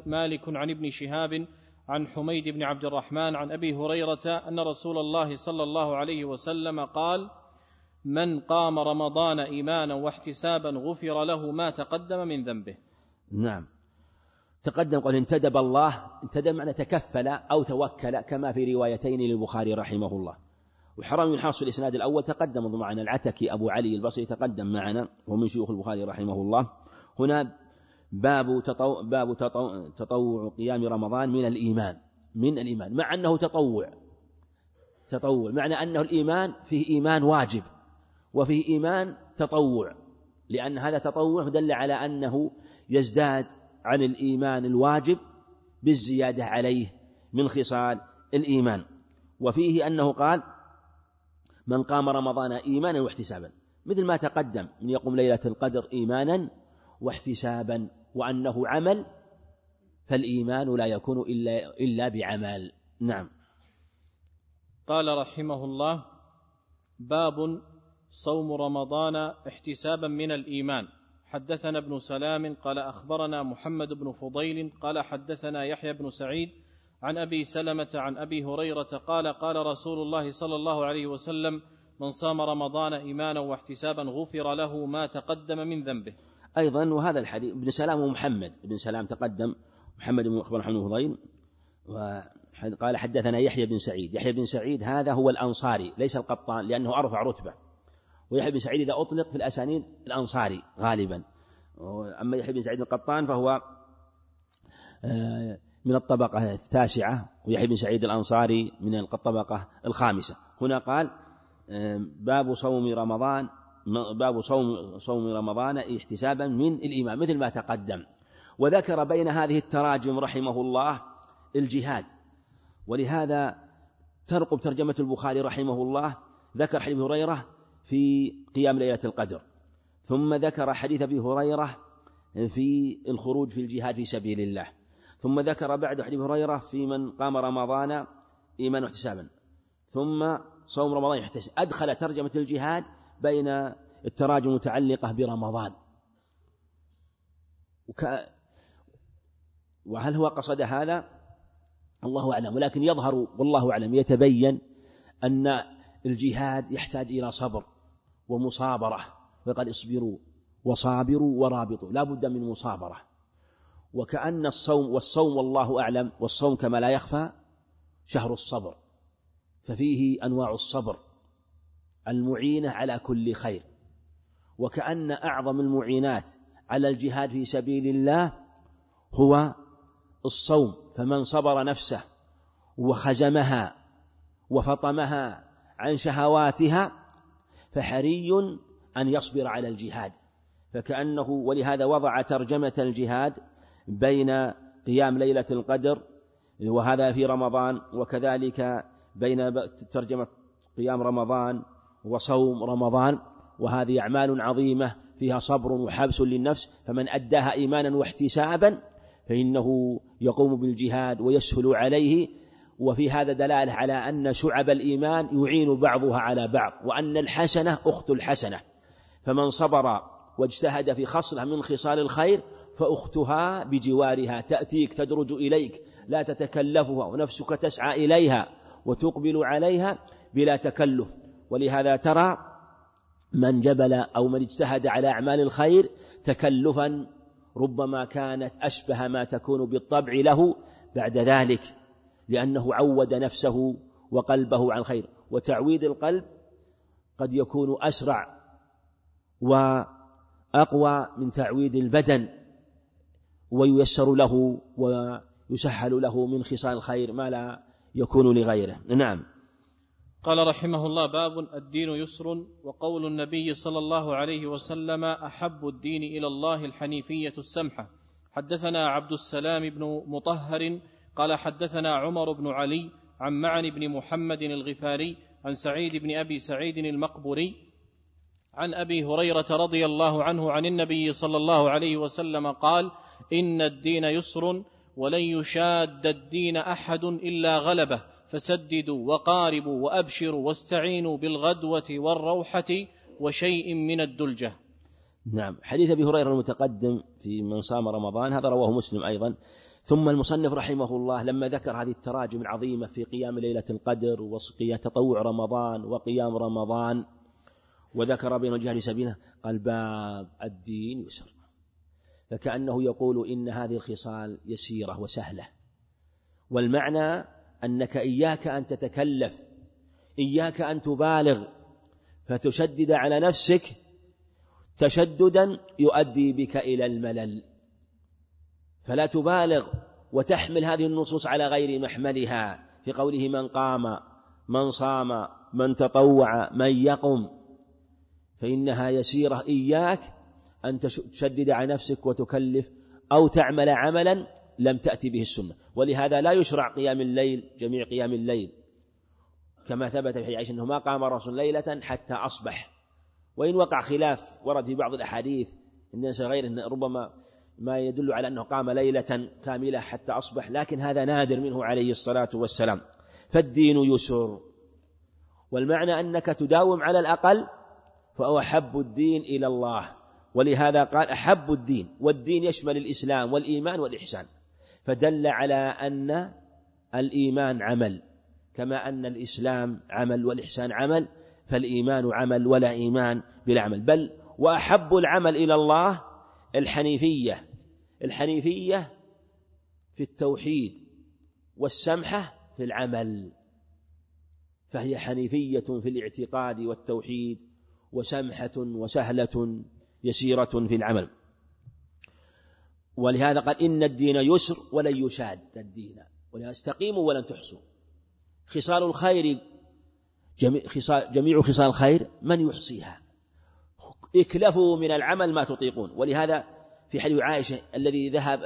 مالك عن ابن شهاب عن حميد بن عبد الرحمن عن أبي هريرة أن رسول الله صلى الله عليه وسلم قال: من قام رمضان إيمانا واحتسابا غفر له ما تقدم من ذنبه. نعم. تقدم قال انتدب الله، انتدب معنى تكفل أو توكل، كما في روايتين للبخاري رحمه الله. وحرام من حاصل الإسناد الأول تقدم معنا، العتكي أبو علي البصري تقدم معنا ومن شيوخ البخاري رحمه الله. هنا باب تطوع قيام رمضان من الإيمان، من الإيمان مع أنه تطوع معنى أنه الإيمان فيه إيمان واجب وفيه إيمان تطوع، لأن هذا تطوع دل على أنه يزداد عن الإيمان الواجب بالزيادة عليه من خصال الإيمان. وفيه أنه قال من قام رمضان إيمانا واحتسابا، مثل ما تقدم من يقوم ليلة القدر إيمانا واحتسابا وأنه عمل، فالإيمان لا يكون إلا بعمل. نعم. قال رحمه الله: باب صوم رمضان احتسابا من الإيمان. حدثنا ابن سلام قال أخبرنا محمد بن فضيل قال حدثنا يحيى بن سعيد عن أبي سلمة عن أبي هريرة قال: قال رسول الله صلى الله عليه وسلم: من صام رمضان إيمانا واحتسابا غفر له ما تقدم من ذنبه. أيضا وهذا الحديث ابن سلام ومحمد، ابن سلام تقدم محمد بن أخبرنا فضيل، وقال حدثنا يحيى بن سعيد. يحيى بن سعيد هذا هو الأنصاري ليس القطان لأنه أرفع رتبة، ويحيى بن سعيد إذا أطلق في الأسانيد الأنصاري غالبا، أما يحيى بن سعيد القطان فهو من الطبقة التاسعة، ويحيى بن سعيد الأنصاري من الطبقة الخامسة. هنا قال: باب صوم رمضان، باب صوم رمضان احتسابا من الإيمان، مثل ما تقدم. وذكر بين هذه التراجم رحمه الله الجهاد، ولهذا ترقب ترجمة البخاري رحمه الله، ذكر حديث هريرة في قيام ليلة القدر، ثم ذكر حديث أبي هريرة في الخروج في الجهاد في سبيل الله، ثم ذكر بعد حديث هريرة في من قام رمضان إيمان واحتسابا، ثم صوم رمضان يحتسب. أدخل ترجمة الجهاد بين التراجم متعلقة برمضان، وهل هو قصد هذا؟ الله أعلم، ولكن يظهر والله أعلم يتبين أن الجهاد يحتاج إلى صبر ومصابرة، وقال: اصبروا وصابروا ورابطوا، لا بد من مصابرة. وكأن الصوم، والصوم والله أعلم، والصوم كما لا يخفى شهر الصبر، ففيه أنواع الصبر المعينة على كل خير، وكأن أعظم المعينات على الجهاد في سبيل الله هو الصوم. فمن صبر نفسه وخزمها وفطمها عن شهواتها فحري أن يصبر على الجهاد، فكأنه، ولهذا وضع ترجمة الجهاد بين قيام ليلة القدر وهذا في رمضان، وكذلك بين ترجمة قيام رمضان وصوم رمضان، وهذه أعمال عظيمة فيها صبر وحبس للنفس، فمن أداها إيمانا واحتسابا فإنه يقوم بالجهاد ويسهل عليه. وفي هذا دلالة على أن شعب الإيمان يعين بعضها على بعض، وأن الحسنة أخت الحسنة، فمن صبر واجتهد في خصلها من خصال الخير فأختها بجوارها تأتيك تدرج إليك، لا تتكلفها ونفسك تسعى إليها وتقبل عليها بلا تكلف. ولهذا ترى من جبل أو من اجتهد على أعمال الخير تكلفا ربما كانت أشبه ما تكون بالطبع له بعد ذلك، لأنه عود نفسه وقلبه عن الخير، وتعويد القلب قد يكون أسرع وأقوى من تعويد البدن، وييسر له ويسهل له من خصال الخير ما لا يكون لغيره. نعم. قال رحمه الله: باب الدين يسر، وقول النبي صلى الله عليه وسلم: أحب الدين إلى الله الحنيفية السمحة. حدثنا عبد السلام بن مطهر قال حدثنا عمر بن علي عن معن بن محمد الغفاري عن سعيد بن أبي سعيد المقبري عن أبي هريرة رضي الله عنه عن النبي صلى الله عليه وسلم قال: إن الدين يسر ولن يشاد الدين أحد إلا غلبه، فسددوا وقاربوا وأبشروا واستعينوا بالغدوة والروحة وشيء من الدلجة. نعم. حديث أبي هريرة المتقدم في من صام رمضان هذا رواه مسلم أيضا. ثم المصنف رحمه الله لما ذكر هذه التراجم العظيمة في قيام ليلة القدر وصقية تطوع رمضان وقيام رمضان، وذكر بين الجهاد سبيله، قال: باب الدين يسر، فكأنه يقول إن هذه الخصال يسيرة وسهلة، والمعنى أنك إياك أن تتكلف، إياك أن تبالغ فتشدد على نفسك تشددا يؤدي بك إلى الملل، فلا تبالغ وتحمل هذه النصوص على غير محملها، في قوله: من قام، من صام، من تطوع، من يقم، فإنها يسيرة، إياك أن تشدد على نفسك وتكلف أو تعمل عملا لم تأتي به السنة. ولهذا لا يشرع قيام الليل، جميع قيام الليل، كما ثبت في عائشة أنه ما قام رسول ليلة حتى أصبح. وإن وقع خلاف ورد في بعض الأحاديث عند أنس وغيره أن ربما ما يدل على أنه قام ليلة كاملة حتى أصبح، لكن هذا نادر منه عليه الصلاة والسلام. فالدين يسر، والمعنى أنك تداوم على الأقل، فهو أحب الدين إلى الله، ولهذا قال أحب الدين، والدين يشمل الإسلام والإيمان والإحسان، فدل على أن الإيمان عمل كما أن الإسلام عمل والإحسان عمل، فالإيمان عمل ولا إيمان بلا عمل. بل وأحب العمل إلى الله الحنيفية، الحنيفية في التوحيد والسمحة في العمل، فهي حنيفية في الاعتقاد والتوحيد، وسمحة وسهلة يسيرة في العمل. ولهذا قال إن الدين يسر ولن يشاد الدين، ولهذا استقيموا ولن تحصوا. خصال الخير جميع خصال الخير من يحصيها، اكلفوا من العمل ما تطيقون. ولهذا في حديث عائشة الذي ذهب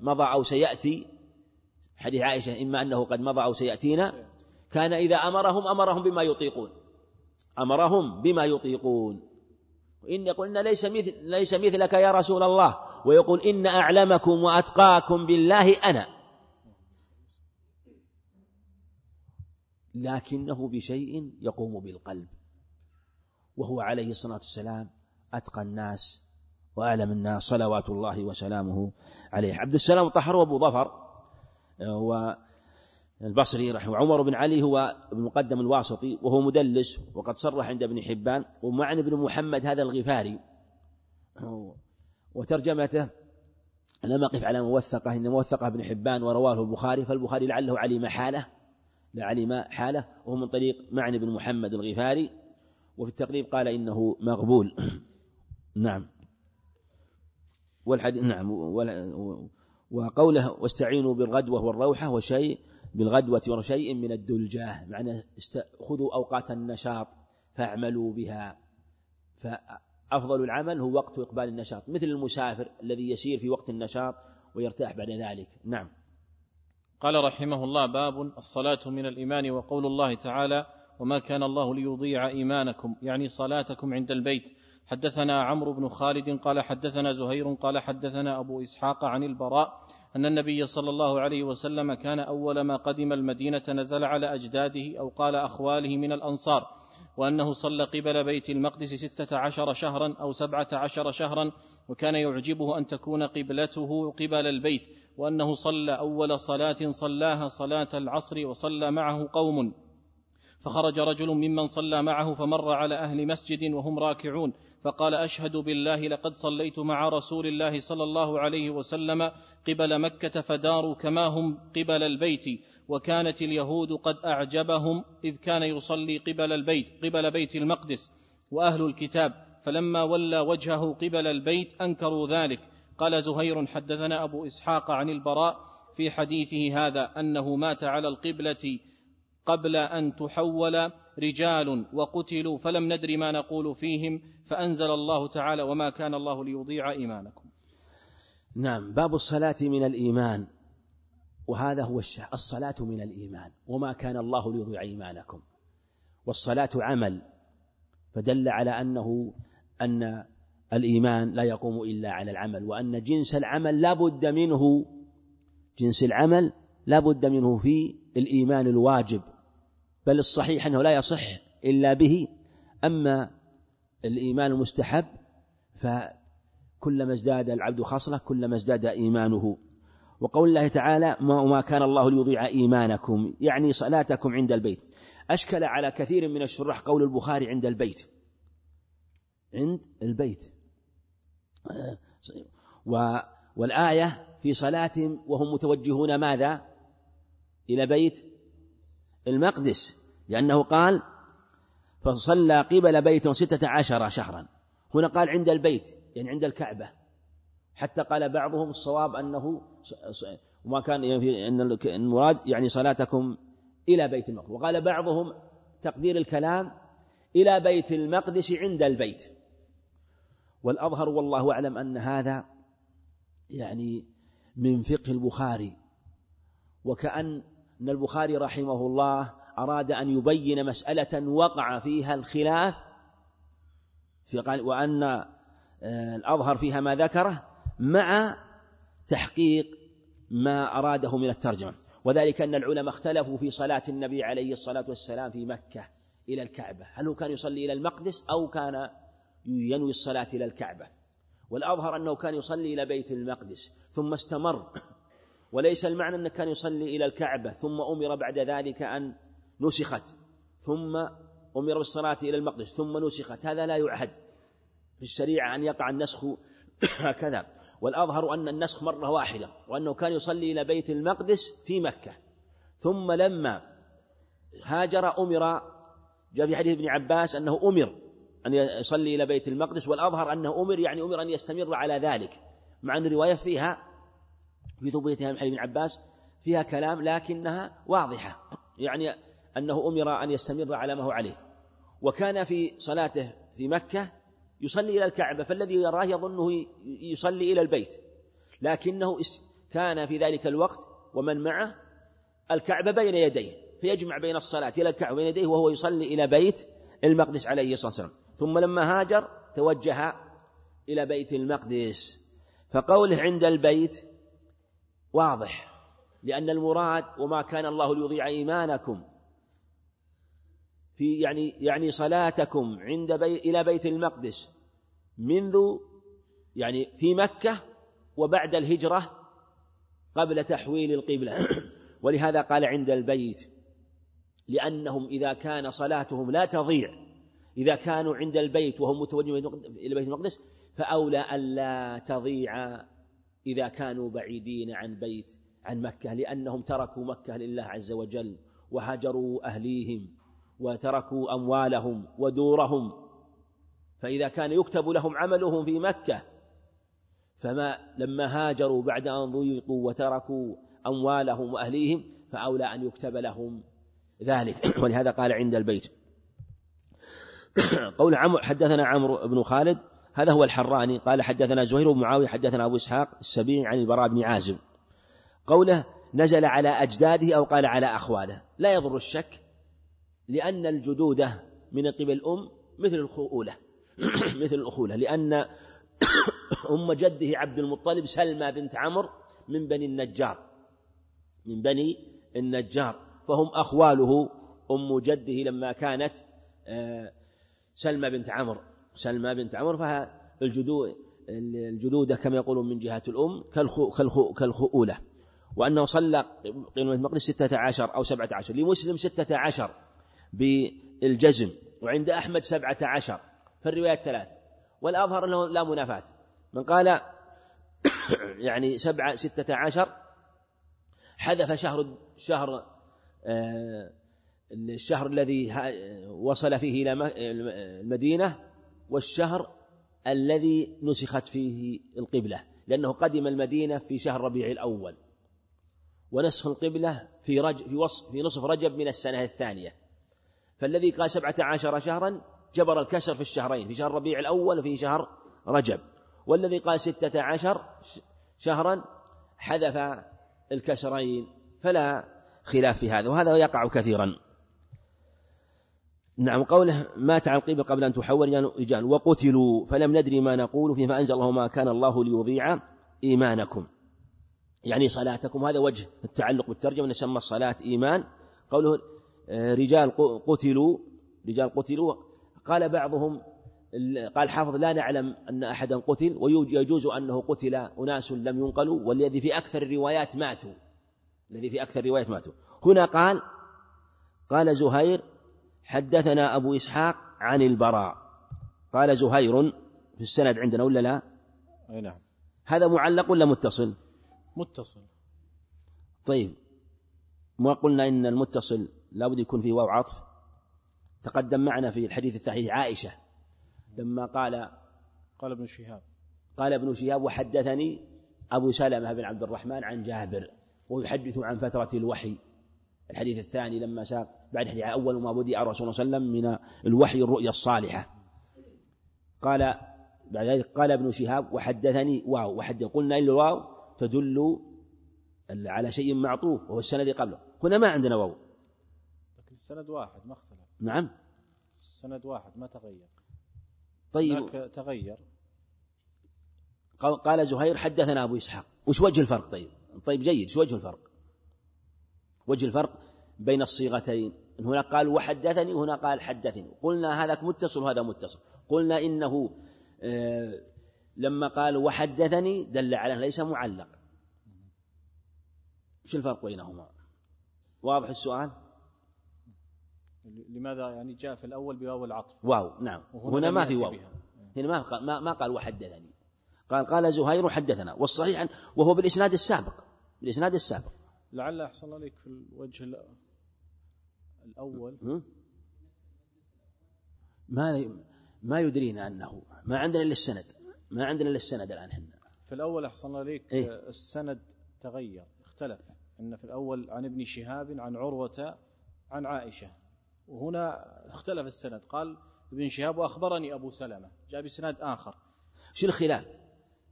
مضى أو سيأتي، حديث عائشة إما أنه قد مضى أو سيأتينا، كان إذا أمرهم بما يطيقون، أمرهم بما يطيقون. إن قلنا ليس مثلك يا رسول الله، ويقول إن أعلمكم وأتقاكم بالله أنا، لكنه بشيء يقوم بالقلب، وهو عليه الصلاة والسلام أتقى الناس وأعلم الناس صلوات الله وسلامه عليه. عبد السلام الطحر وأبو ظفر والبصري رحمه، وعمر بن علي هو ابن مقدم الواسطي وهو مدلس وقد صرح عند ابن حبان، ومعنى ابن محمد هذا الغفاري، وترجمته لم أقف على موثقة، إن موثقة ابن حبان ورواه البخاري، فالبخاري لعله علم حاله وهو من طريق معنى بن محمد الغفاري، وفي التقريب قال إنه مغبول. نعم. وقوله واستعينوا بالغدوة والروحة وشيء بالغدوة وشيء من الدلجة، معنى خذوا أوقات النشاط فاعملوا بها، فأفضل العمل هو وقت إقبال النشاط، مثل المسافر الذي يسير في وقت النشاط ويرتاح بعد ذلك. نعم. قال رحمه الله: باب الصلاة من الإيمان، وقول الله تعالى: وما كان الله ليضيع إيمانكم، يعني صلاتكم عند البيت. حدثنا عمرو بن خالد قال حدثنا زهير قال حدثنا أبو إسحاق عن البراء أن النبي صلى الله عليه وسلم كان أول ما قدم المدينة نزل على أجداده أو قال أخواله من الأنصار، وأنه صلى قبل بيت المقدس 16 شهرا أو 17 شهرا، وكان يعجبه أن تكون قبلته قبل البيت، وأنه صلى أول صلاة صلاها صلاة العصر وصلى معه قوم، فخرج رجل ممن صلى معه فمر على أهل مسجد وهم راكعون، فقال: أشهد بالله لقد صليت مع رسول الله صلى الله عليه وسلم قبل مكة، فداروا كما هم قبل البيت. وكانت اليهود قد أعجبهم إذ كان يصلي قبل بيت المقدس، وأهل الكتاب فلما ولى وجهه قبل البيت أنكروا ذلك. قال زهير: حدثنا أبو إسحاق عن البراء في حديثه هذا أنه مات على القبلة قبل أن تحول رجال وقتلوا فلم ندر ما نقول فيهم، فأنزل الله تعالى: وما كان الله ليضيع إيمانكم. نعم. باب الصلاة من الإيمان، وهذا هو الصلاة من الإيمان، وما كان الله ليضيع إيمانكم. والصلاة عمل، فدل على أن الإيمان لا يقوم إلا على العمل، وأن جنس العمل لا بد منه في الإيمان الواجب، بل الصحيح أنه لا يصح إلا به. أما الإيمان المستحب فكلما ازداد العبد خصلة كلما ازداد إيمانه. وقول الله تعالى: وما كان الله ليضيع إيمانكم، يعني صلاتكم عند البيت. أشكل على كثير من الشراح قول البخاري عند البيت، والآية في صلاتهم وهم متوجهون ماذا؟ إلى بيت المقدس، لأنه قال فصلى قبل بيت 16 شهرا، هنا قال عند البيت يعني عند الكعبة، حتى قال بعضهم الصواب أنه وما كان أن المراد يعني صلاتكم إلى بيت المقدس، وقال بعضهم تقدير الكلام إلى بيت المقدس عند البيت. والأظهر والله أعلم أن هذا يعني من فقه البخاري، وكأن البخاري رحمه الله أراد أن يبين مسألة وقع فيها الخلاف وأن الأظهر فيها ما ذكره مع تحقيق ما أراده من الترجمة، وذلك أن العلماء اختلفوا في صلاة النبي عليه الصلاة والسلام في مكة إلى الكعبة، هل هو كان يصلي إلى المقدس أو كان ينوي الصلاة إلى الكعبة؟ والأظهر أنه كان يصلي إلى بيت المقدس ثم استمر، وليس المعنى أنه كان يصلي إلى الكعبة ثم أمر بعد ذلك أن نسخت، ثم أمر بالصلاة إلى المقدس ثم نسخت، هذا لا يعهد في الشريعة أن يقع النسخ هكذا. والأظهر أن النسخ مرة واحدة، وأنه كان يصلي إلى بيت المقدس في مكة، ثم لما هاجر أمر، جاء في حديث ابن عباس أنه أمر أن يصلي إلى بيت المقدس، والأظهر أنه أمر يعني أمر أن يستمر على ذلك، مع أن الرواية فيها في ثبوتها من حديث ابن عباس فيها كلام لكنها واضحة، يعني أنه أمر أن يستمر على ما هو عليه. وكان في صلاته في مكة يصلي إلى الكعبة، فالذي يراه يظنه يصلي إلى البيت، لكنه كان في ذلك الوقت ومن معه الكعبة بين يديه، فيجمع بين الصلاة إلى الكعبة بين يديه وهو يصلي إلى بيت المقدس عليه الصلاة والسلام. ثم لما هاجر توجه إلى بيت المقدس، فقوله عند البيت واضح، لأن المراد وما كان الله ليضيع إيمانكم في يعني صلاتكم عند إلى بيت المقدس منذ يعني في مكة وبعد الهجرة قبل تحويل القبلة. ولهذا قال عند البيت، لأنهم إذا كان صلاتهم لا تضيع إذا كانوا عند البيت وهم متوجهون إلى بيت المقدس، فأولى ألا تضيع إذا كانوا بعيدين عن مكة، لأنهم تركوا مكة لله عز وجل، وهجروا أهليهم وتركوا أموالهم ودورهم، فإذا كان يكتب لهم عملهم في مكة، فما لما هاجروا بعد أن ضيقوا وتركوا أموالهم وأهليهم فأولى أن يكتب لهم ذلك. ولهذا قال عند البيت. قول عمرو حدثنا عمرو بن خالد، هذا هو الحراني، قال حدثنا زهير بن معاوية حدثنا أبو إسحاق السبيعي عن البراء بن عازب. قوله نزل على أجداده أو قال على أخواله لا يضر الشك، لأن الجدودة من قبل الأم مثل الأخولة، لأن أم جده عبد المطلب سلمى بنت عمرو من بني النجار، فهم أخواله أم جده لما كانت سلمى بنت عمرو، فالجدودة كما يقولون من جهة الأم كالخؤولة. وأنه صلى قبلة المقدس 16 أو 17، لمسلم 16 بالجزم، وعند أحمد 17، فالروايات 3. والأظهر أنه لا منافاة، من قال يعني 16 حذف الشهر الذي وصل فيه إلى المدينة والشهر الذي نسخت فيه القبلة، لأنه قدم المدينة في شهر ربيع الأول، ونسخ القبلة في نصف رجب من السنة الثانية، فالذي قال 17 شهرا جبر الكسر في الشهرين، في شهر ربيع الأول وفي شهر رجب، والذي قال 16 شهرا حذف الكسرين، فلا خلاف في هذا، وهذا يقع كثيرا. نعم. قوله مات عن قبل أن تحول رجال وقتلوا فلم ندري ما نقول فيما أنزل الله ما كان الله ليضيع إيمانكم، يعني صلاتكم، هذا وجه التعلق بالترجمة، نسمى الصلاة إيمان. قوله رجال قتلوا، قال بعضهم، قال حافظ لا نعلم أن أحدا قتل، ويجوز أنه قتل أناس لم ينقلوا، والذي في أكثر الروايات ماتوا، هنا قال زهير حدثنا أبو إسحاق عن البراء، قال زهير في السند عندنا ولا لا؟ أي نعم. هذا معلق ولا متصل؟ متصل. طيب، ما قلنا إن المتصل لا بد يكون فيه واو عطف؟ تقدم معنا في الحديث الصحيح عائشة لما قال ابن شهاب وحدثني أبو سلمة بن عبد الرحمن عن جابر، ويحدث عن فترة الوحي، الحديث الثاني لما ساق بعد حديث أول ما بدأ الرسول صلى الله عليه وسلم من الوحي الرؤيا الصالحة، قال بعد ذلك قال ابن شهاب وحدثني واو، قلنا إلا واو تدل على شيء معطوف وهو السنة اللي قبله، هنا ما عندنا واو، السند واحد ما اختلف. نعم السند واحد ما تغير. طيب تغير. قال زهير حدثنا أبو إسحاق. وش وجه الفرق؟ طيب جيد. شو وجه الفرق؟ وجه الفرق بين الصيغتين، هنا قال وحدثني وهنا قال حدثني. قلنا هذا متصل وهذا متصل. قلنا إنه لما قال وحدثني دل على ليس معلق. شو الفرق بينهما؟ واضح السؤال؟ لماذا يعني جاء في الأول بواو العطف؟ واو. نعم. هنا ما في واو. هنا ما قال وحدثني، قال زهير حدثنا. والصحيح وهو بالإسناد السابق. بالإسناد السابق. لعل أحسن الله لك في الوجه الأول ما يدرينا أنه ما عندنا إلا السند. ما عندنا إلا السند الآن. هنا في الأول أحسن الله لك إيه؟ السند تغير اختلف. إن في الأول عن ابن شهاب عن عروة عن عائشة، وهنا اختلف السند. قال ابن شهاب وأخبرني أبو سلمة، جاء بسند آخر. شو الخلاف؟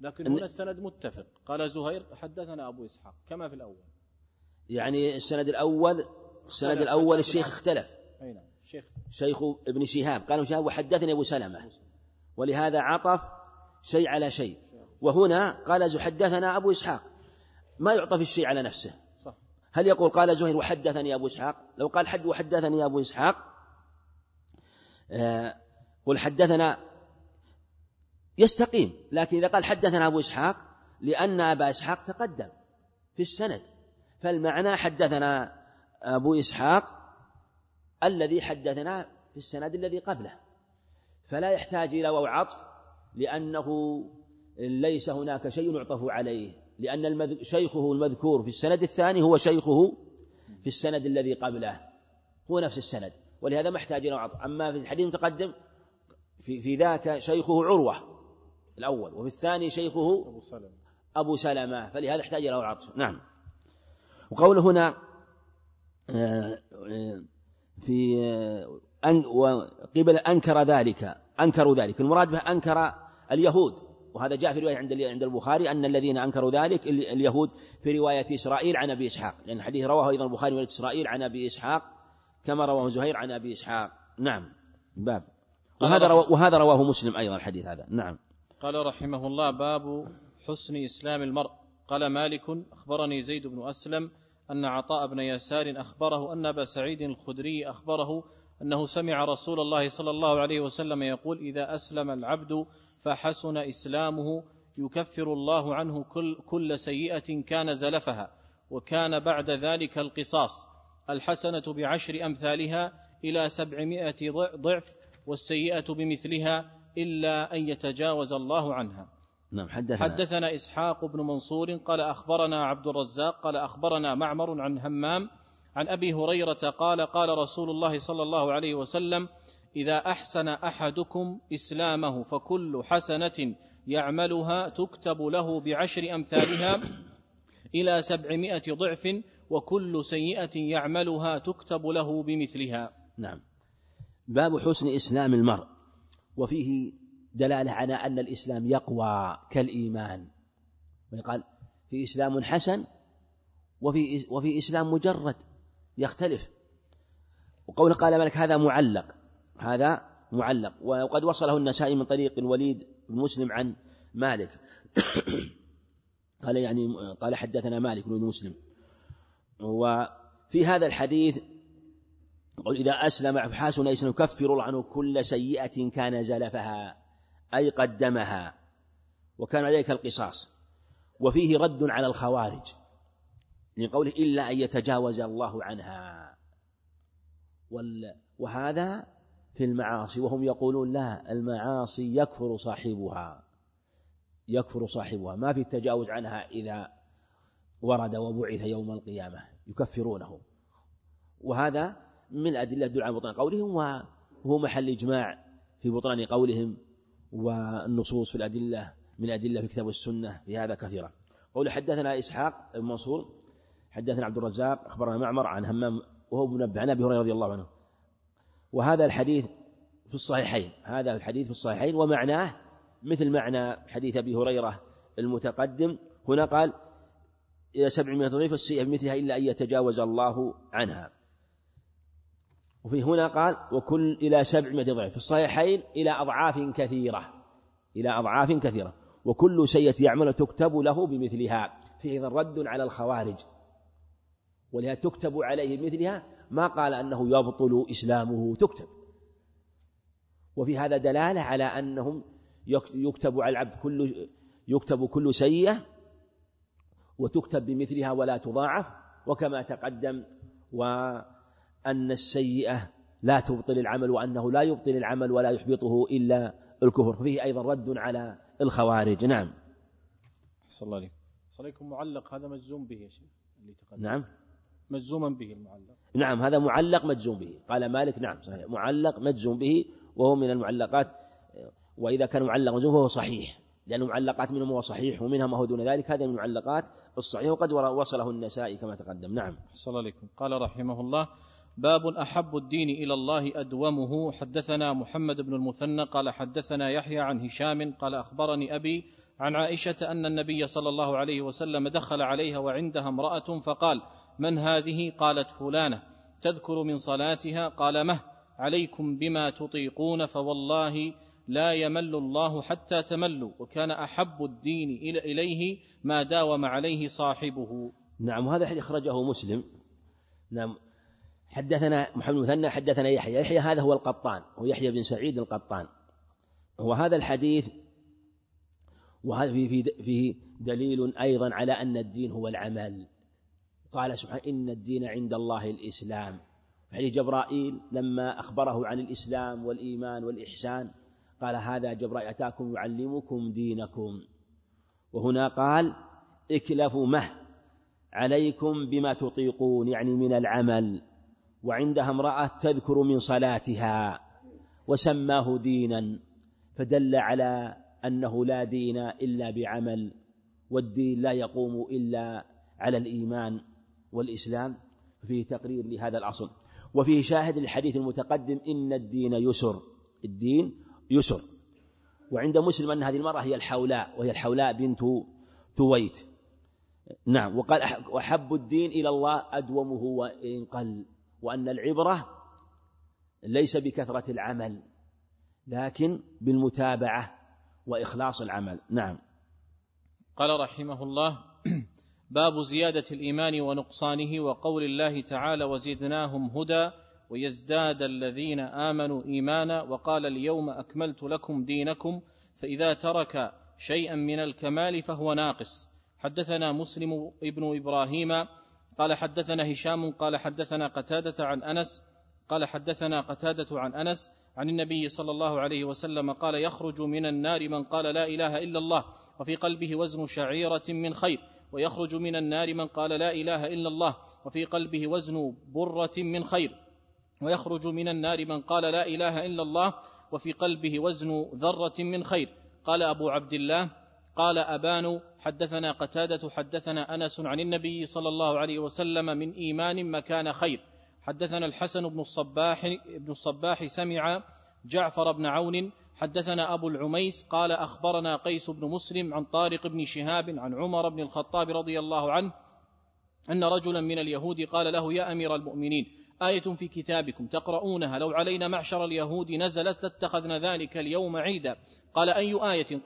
لكن هنا السند متفق. قال زهير حدثنا أبو إسحاق كما في الأول. يعني السند الأول الشيخ اختلف. أين شيخ ابن شهاب؟ قالوا شهاب وحدثني أبو سلمة، ولهذا عطف شيء على شيء. وهنا قال حدثنا أبو إسحاق، ما يعطف الشيء على نفسه. صح. هل يقول قال زهير وحدثني أبو إسحاق؟ لو قال وحدثني أبو إسحاق قل حدثنا يستقيم. لكن إذا قال حدثنا أبو إسحاق، لأن أبا إسحاق تقدم في السند، فالمعنى حدثنا أبو إسحاق الذي حدثنا في السند الذي قبله، فلا يحتاج إلى واو عطف، لأنه ليس هناك شيء يعطف عليه، لأن شيخه المذكور في السند الثاني هو شيخه في السند الذي قبله، هو نفس السند، ولهذا ما يحتاج إلى عطف. أما في الحديث المتقدم في ذاك شيخه عروة الأول، وفي الثاني شيخه أبو سلمة، فلهذا يحتاج إلى عطف. نعم. وقول هنا في قبل أنكروا ذلك المراد به أنكر اليهود، وهذا جاء في رواية عند البخاري أن الذين أنكروا ذلك اليهود في رواية إسرائيل عن أبي إسحاق، لأن الحديث رواه أيضا البخاري عن إسرائيل عن أبي إسحاق كما رواه زهير عن أبي إسحاق. نعم. باب وهذا رواه مسلم أيضا الحديث هذا. نعم. قال رحمه الله: باب حسن إسلام المرء. قال مالك: أخبرني زيد بن أسلم أن عطاء بن يسار أخبره أن أبا سعيد الخدري أخبره أنه سمع رسول الله صلى الله عليه وسلم يقول: إذا أسلم العبد فحسن إسلامه يكفر الله عنه كل سيئة كان زلفها، وكان بعد ذلك القصاص، الحسنة بعشر أمثالها إلى 700 ضعف، والسيئة بمثلها إلا أن يتجاوز الله عنها. نعم. حدثنا إسحاق بن منصور قال أخبرنا عبد الرزاق قال أخبرنا معمر عن همام عن أبي هريرة قال: قال رسول الله صلى الله عليه وسلم: إذا أحسن أحدكم إسلامه فكل حسنة يعملها تكتب له بعشر أمثالها إلى 700 ضعف، وكل سيئة يعملها تكتب له بمثلها. نعم. باب حسن إسلام المرء، وفيه دلالة على أن الإسلام يقوى كالإيمان. ويقال في إسلام حسن وفي إسلام مجرد يختلف. وقول قال مالك هذا معلق وقد وصله النسائي من طريق الوليد بن مسلم عن مالك قال حدثنا مالك بن مسلم. وفي هذا الحديث قل إذا أسلم أبحاسنا يكفر الله عنه كل سيئة كان زلفها، أي قدمها، وكان عليك القصاص. وفيه رد على الخوارج لقوله إلا أن يتجاوز الله عنها، وهذا في المعاصي، وهم يقولون لا، المعاصي يكفر صاحبها، ما في التجاوز عنها إذا ورد وبعث يوم القيامة يكفرونه. وهذا من أدلة تدل على بطلان قولهم، وهو محل إجماع في بطلان قولهم، والنصوص في الأدلة من أدلة في الكتاب والسنة في هذا كثيرة. قول حدثنا إسحاق بن منصور، حدثنا عبد الرزاق، أخبرنا معمر عن همام، وهو منبه عن أبي هريرة رضي الله عنه. وهذا الحديث في الصحيحين، ومعناه مثل معنى حديث أبي هريرة المتقدم. هنا قال إلى 700 ضعف، السيئة بمثلها إلا أن يتجاوز الله عنها. وفي هنا قال وكل إلى 700 ضعف، في الصحيحين إلى أضعاف كثيرة، إلى أضعاف كثيرة. وكل شيء يعمل تكتب له بمثلها، فيه رد على الخوارج، ولها تكتب عليه بمثلها، ما قال أنه يبطل إسلامه تكتب. وفي هذا دلالة على أنهم يكتب على العبد كل سيئة وتكتب بمثلها ولا تضاعف، وكما تقدم، وأن السيئة لا تبطل العمل، وأنه لا يبطل العمل ولا يحبطه إلا الكفر، فيه أيضا رد على الخوارج. نعم. صلى الله عليكم. معلق هذا مجزوم به يا شيخ اللي تقدم؟ نعم، مجزوما به المعلق. نعم، هذا معلق مجزوم به. قال مالك نعم صحيح، معلق مجزوم به، وهو من المعلقات، وإذا كان معلق مجزوم فهو صحيح، لأن معلقات منهم هو صحيح ومنها ما هو دون ذلك، هذا من المعلقات الصحيح، وقد وصله النسائي كما تقدم. نعم. صلى الله عليكم. قال رحمه الله: باب أحب الدين إلى الله أدومه. حدثنا محمد بن المثنى قال حدثنا يحيى عن هشام قال أخبرني أبي عن عائشة أن النبي صلى الله عليه وسلم دخل عليها وعندها امرأة فقال: من هذه؟ قالت: فلانة. تذكر من صلاتها؟ قال: مه. عليكم بما تطيقون، فوالله لا يمل الله حتى تملوا، وكان أحب الدين إليه ما داوم عليه صاحبه. نعم، هذا أخرجه مسلم. نعم. حدثنا محمد مثنى حدثنا يحيى هذا هو القطان، هو يحيى بن سعيد القطان. وهذا الحديث وهذا فيه دليل أيضا على أن الدين هو العمل. قال سبحانه: إن الدين عند الله الإسلام. يعني جبرائيل لما أخبره عن الإسلام والإيمان والإحسان قال: هذا جبرائيل أتاكم يعلمكم دينكم. وهنا قال: اكلفوا مه عليكم بما تطيقون، يعني من العمل. وعندها امرأة تذكر من صلاتها، وسماه دينا، فدل على أنه لا دين إلا بعمل، والدين لا يقوم إلا على الإيمان والإسلام، فيه تقرير لهذا الأصل. وفيه شاهد الحديث المتقدم: إن الدين يسر، الدين يسر. وعند مسلم أن هذه المرأة هي الحولاء، وهي الحولاء بنت تويت. نعم. وقال: أحب الدين إلى الله أدومه وإن قل، وأن العبرة ليس بكثرة العمل لكن بالمتابعة وإخلاص العمل. نعم. قال رحمه الله: باب زيادة الإيمان ونقصانه، وقول الله تعالى: وزدناهم هدى ويزداد الذين آمنوا إيمانا، وقال: اليوم أكملت لكم دينكم، فإذا ترك شيئا من الكمال فهو ناقص. حدثنا مسلم ابن إبراهيم قال حدثنا هشام قال حدثنا قتادة عن أنس قال حدثنا قتادة عن أنس عن النبي صلى الله عليه وسلم قال: يخرج من النار من قال لا إله إلا الله وفي قلبه وزن شعيرة من خير، ويخرج من النار من قال لا إله إلا الله وفي قلبه وزن برة من خير، ويخرج من النار من قال لا إله إلا الله وفي قلبه وزن ذرة من خير. قال أبو عبد الله: قال أبان: حدثنا قتادة حدثنا أنس عن النبي صلى الله عليه وسلم: من إيمان مكان خير. حدثنا الحسن بن الصباح سمع جعفر بن عون، حدثنا أبو العميس قال أخبرنا قيس بن مسلم عن طارق بن شهاب عن عمر بن الخطاب رضي الله عنه أن رجلا من اليهود قال له: يا أمير المؤمنين، آية في كتابكم تقرؤونها لو علينا معشر اليهود نزلت لاتخذنا ذلك اليوم عيدا. قال: أي آية؟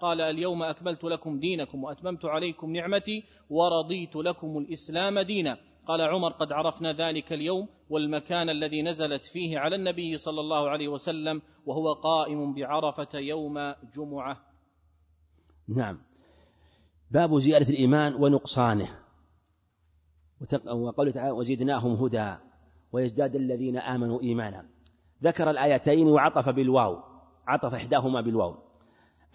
قال: اليوم أكملت لكم دينكم وأتممت عليكم نعمتي ورضيت لكم الإسلام دينا. قال عمر: قد عرفنا ذلك اليوم والمكان الذي نزلت فيه على النبي صلى الله عليه وسلم وهو قائم بعرفة يوم جمعة. نعم. باب زيادة الإيمان ونقصانه، وقال تعالى: وزدناهم هدى ويزداد الذين آمنوا إيمانا. ذكر الآيتين وعطف بالواو، عطف إحداهما بالواو.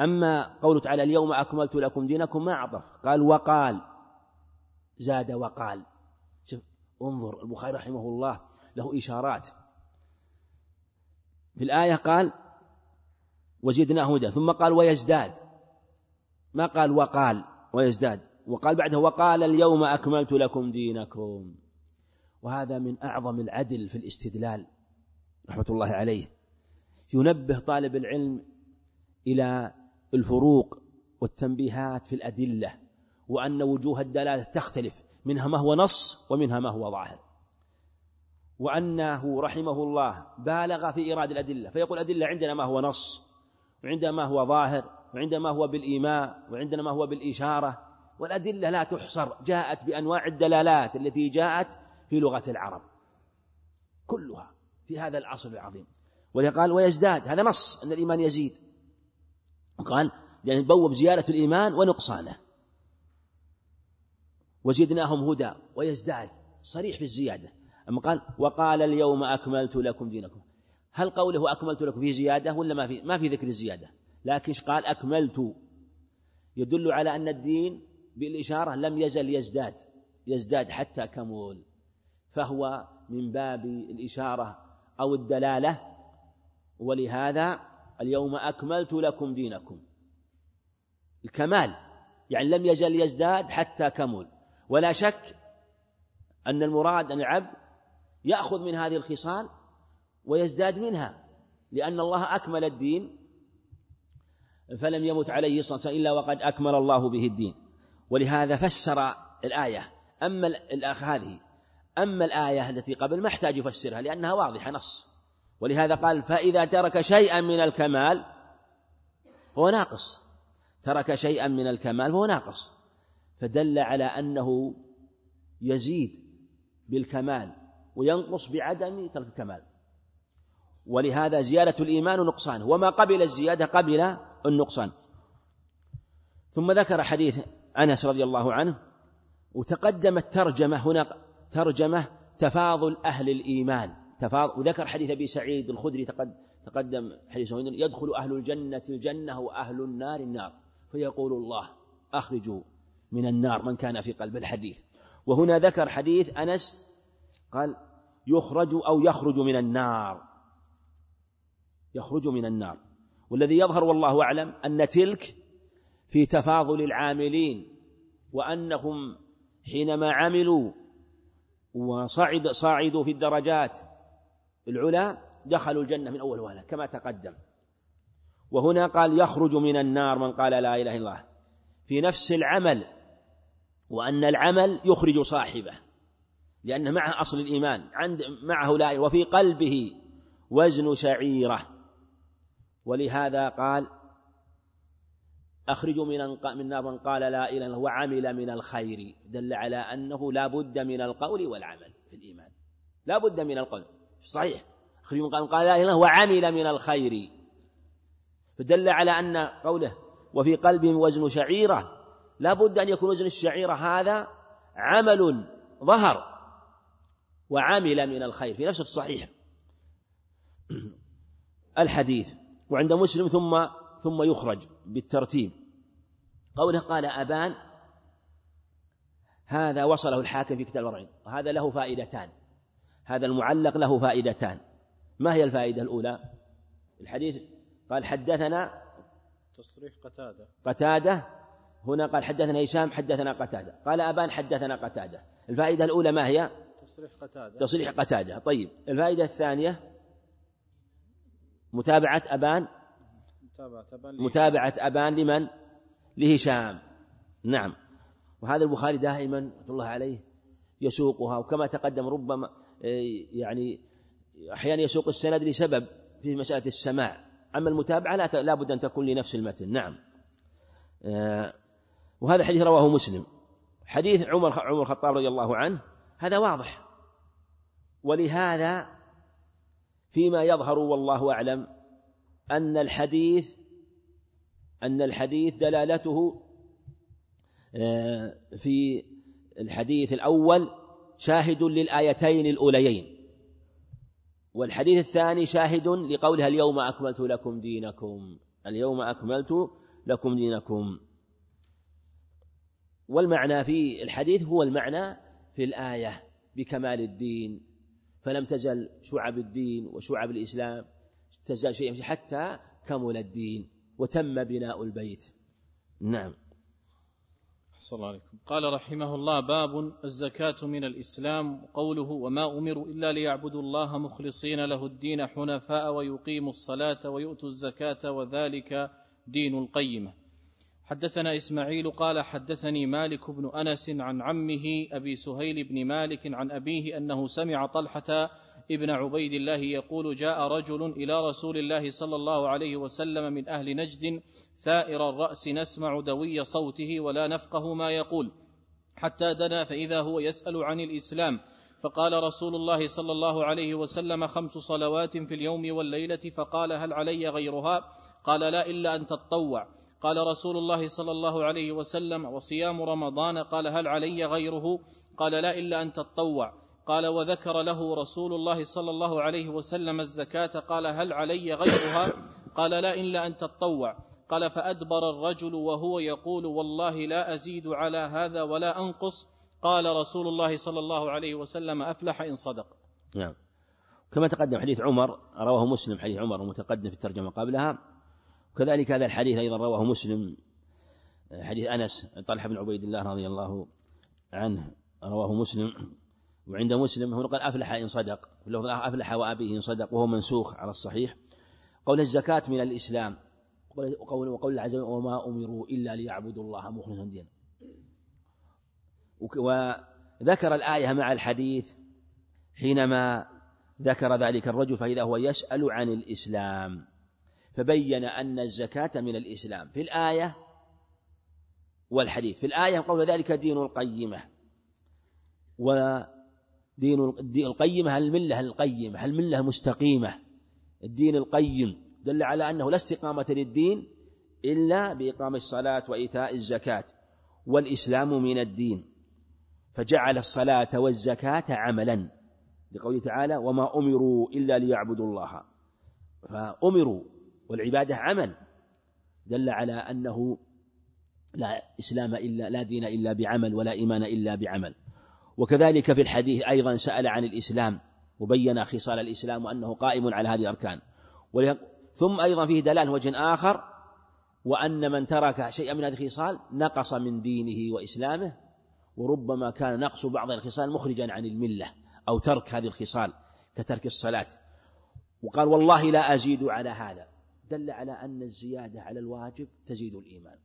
أما قوله تعالى: اليوم أكملت لكم دينكم، ما عطف، قال وقال، زاد وقال. انظر، البخاري رحمه الله له إشارات. في الآية قال: وزدنا هدى، ثم قال: ويزداد، ما قال وقال ويزداد، وقال بعده: وقال اليوم أكملت لكم دينكم. وهذا من أعظم العدل في الاستدلال رحمة الله عليه، ينبه طالب العلم إلى الفروق والتنبيهات في الأدلة، وأن وجوه الدلالة تختلف، منها ما هو نص ومنها ما هو ظاهر. وأنه رحمه الله بالغ في إيراد الأدلة، فيقول الأدلة عندنا ما هو نص، وعندنا ما هو ظاهر، وعندنا ما هو بالإيماء، وعندنا ما هو بالإشارة، والأدلة لا تحصر، جاءت بأنواع الدلالات التي جاءت في لغة العرب كلها في هذا الأصل العظيم. وقال ويزداد، هذا نص أن الإيمان يزيد، قال يعني بوب زيادة الإيمان ونقصانه، وزدناهم هدى، ويزداد صريح في الزيادة. أما قال وقال اليوم أكملت لكم دينكم، هل قوله أكملت لكم في زيادة ولا ما في ذكر الزيادة؟ لكن قال أكملت يدل على أن الدين بالإشارة لم يزل يزداد حتى كمل، فهو من باب الإشارة أو الدلالة. ولهذا اليوم أكملت لكم دينكم، الكمال يعني لم يزل يزداد حتى كمل. ولا شك أن المراد أن العبد يأخذ من هذه الخصال ويزداد منها، لأن الله أكمل الدين فلم يمت عليه صلاة إلا وقد أكمل الله به الدين. ولهذا فسر الآية. أما الآية التي قبل ما احتاج يفسرها لأنها واضحة نص. ولهذا قال فإذا ترك شيئا من الكمال هو ناقص، ترك شيئا من الكمال هو ناقص، فدل على أنه يزيد بالكمال وينقص بعدم ترك الكمال. ولهذا زيادة الإيمان نقصانه، وما قبل الزيادة قبل النقصان. ثم ذكر حديث أنس رضي الله عنه، وتقدمت ترجمة هنا، ترجمة تفاضل أهل الإيمان، وذكر حديث أبي سعيد الخدري تقدم حديثه، يدخل أهل الجنة الجنة وأهل النار النار، فيقول الله أخرجوا من النار من كان في قلب الحديث. وهنا ذكر حديث أنس قال يخرج من النار، يخرج من النار. والذي يظهر والله أعلم أن تلك في تفاضل العاملين، وأنهم حينما عملوا وصعدوا في الدرجات العلا دخلوا الجنة من أول وهلة كما تقدم. وهنا قال يخرج من النار من قال لا إله إلا الله في نفس العمل، وأن العمل يخرج صاحبه لأنه معه أصل الإيمان، معه لا إله، وفي قلبه وزن شعيرة. ولهذا قال أخرج من النار من قال لا إله إلا الله وعمل من الخير، دل على أنه لا بد من القول والعمل في الإيمان، لا بد من القول صحيح، أخرج من قال لا إله إلا الله وعمل من الخير، فدل على أن قوله وفي قلبه وزن شعيرة لا بد أن يكون وزن الشعيرة هذا عمل ظهر، وعمل من الخير في نفس الصحيح الحديث. وعند مسلم ثم يخرج بالترتيب. قوله قال أبان، هذا وصله الحاكم في كتاب الأربعين، وهذا له فائدتان، هذا المعلق له فائدتان. ما هي الفائدة الأولى؟ الحديث قال حدثنا تصريح قتادة، هنا قال حدثنا هشام حدثنا قتادة، قال أبان حدثنا قتادة. الفائدة الأولى ما هي؟ تصريح قتادة. طيب الفائدة الثانية متابعة أبان لمن؟ لهشام. نعم. وهذا البخاري دائما الله عليه يسوقها، وكما تقدم ربما يعني أحيانا يسوق السند لسبب في مسألة السماع، أما المتابعة لا بد أن تكون لنفس المتن. نعم. وهذا حديث رواه مسلم. حديث عمر الخطاب رضي الله عنه هذا واضح، ولهذا فيما يظهر والله أعلم أن الحديث دلالته في الحديث الأول شاهد للآيتين الأوليين، والحديث الثاني شاهد لقولها اليوم أكملت لكم دينكم. والمعنى في الحديث هو المعنى في الآية بكمال الدين، فلم تزل شعب الدين وشعب الإسلام تزال شيئا حتى كمل الدين وتم بناء البيت. نعم. أحسن الله عليكم. قال رحمه الله: باب الزكاة من الإسلام. قوله: وما أمروا إلا ليعبدوا الله مخلصين له الدين حنفاء ويقيموا الصلاة ويؤتوا الزكاة وذلك دين القيمة. حدثنا إسماعيل قال حدثني مالك بن أنس عن عمه أبي سهيل بن مالك عن أبيه أنه سمع طلحة ابن عبيد الله يقول: جاء رجل إلى رسول الله صلى الله عليه وسلم من أهل نجد ثائر الرأس، نسمع دوي صوته ولا نفقه ما يقول، حتى دنا فإذا هو يسأل عن الإسلام، فقال رسول الله صلى الله عليه وسلم: 5 صلوات في اليوم والليلة، فقال: هل علي غيرها؟ قال: لا إلا أن تتطوع. قال رسول الله صلى الله عليه وسلم: وصيام رمضان. قال: هل علي غيره؟ قال: لا إلا أن تتطوع. قال: وذكر له رسول الله صلى الله عليه وسلم الزكاة. قال: هل علي غيرها؟ قال: لا إلا أن تتطوع. قال: فأدبر الرجل وهو يقول: والله لا أزيد على هذا ولا أنقص. قال رسول الله صلى الله عليه وسلم: أفلح إن صدق. نعم. كما تقدم حديث عمر رواه مسلم، حديث عمر المتقدم في الترجمة قبلها، وكذلك هذا الحديث أيضا رواه مسلم، حديث أنس طلحة بن عبيد الله رضي الله عنه رواه مسلم. وعند مسلم هو قال: أفلح إن صدق، أفلح وأبيه إن صدق، وهو منسوخ على الصحيح. قول الزكاة من الإسلام، وقول الله عز وجل: وما أمروا إلا ليعبدوا الله مخلصا دينه. وذكر الآية مع الحديث حينما ذكر ذلك الرجل فإذا هو يسأل عن الإسلام، فبين أن الزكاة من الإسلام في الآية والحديث. في الآية قول ذلك دين القيمة، ودين القيمة الملة القيمة، الملة المستقيمة، الدين القيم، دل على أنه لا استقامة للدين إلا بإقام الصلاة وإيتاء الزكاة، والإسلام من الدين، فجعل الصلاة والزكاة عملا لقوله تعالى: وما أمروا إلا ليعبدوا الله. فأمروا والعبادة عمل، دل على أنه لا إسلام إلا، لا دين إلا بعمل، ولا إيمان إلا بعمل. وكذلك في الحديث أيضا سأل عن الإسلام وبين خصال الإسلام وأنه قائم على هذه الأركان. ثم أيضا فيه دلالة وجه آخر، وأن من ترك شيئا من هذه الخصال نقص من دينه وإسلامه، وربما كان نقص بعض الخصال مخرجا عن الملة، أو ترك هذه الخصال كترك الصلاة. وقال: والله لا أزيد على هذا، دل على أن الزيادة على الواجب تزيد الإيمان،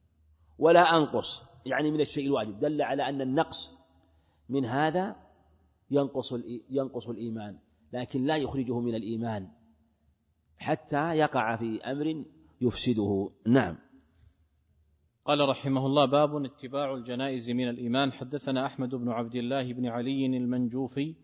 ولا أنقص يعني من الشيء الواجب، دل على أن النقص من هذا ينقص الإيمان، لكن لا يخرجه من الإيمان حتى يقع في أمر يفسده. نعم. قال رحمه الله: باب اتباع الجنائز من الإيمان. حدثنا أحمد بن عبد الله بن علي المنجوفي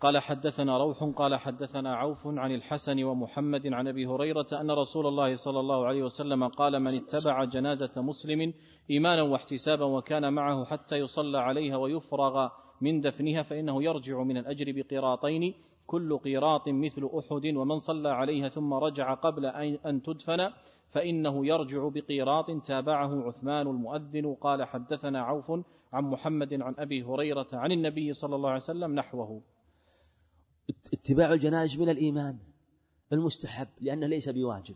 قال حدثنا روح قال حدثنا عوف عن الحسن ومحمد عن أبي هريرة أن رسول الله صلى الله عليه وسلم قال: من اتبع جنازة مسلم إيمانا واحتسابا وكان معه حتى يصلى عليها ويفرغ من دفنها فإنه يرجع من الأجر بقيراطين، كل قيراط مثل أحد، ومن صلى عليها ثم رجع قبل أن تدفن فإنه يرجع بقيراط. تابعه عثمان المؤذن قال حدثنا عوف عن محمد عن أبي هريرة عن النبي صلى الله عليه وسلم نحوه. اتباع الجنائز من الإيمان المستحب، لأنه ليس بواجب،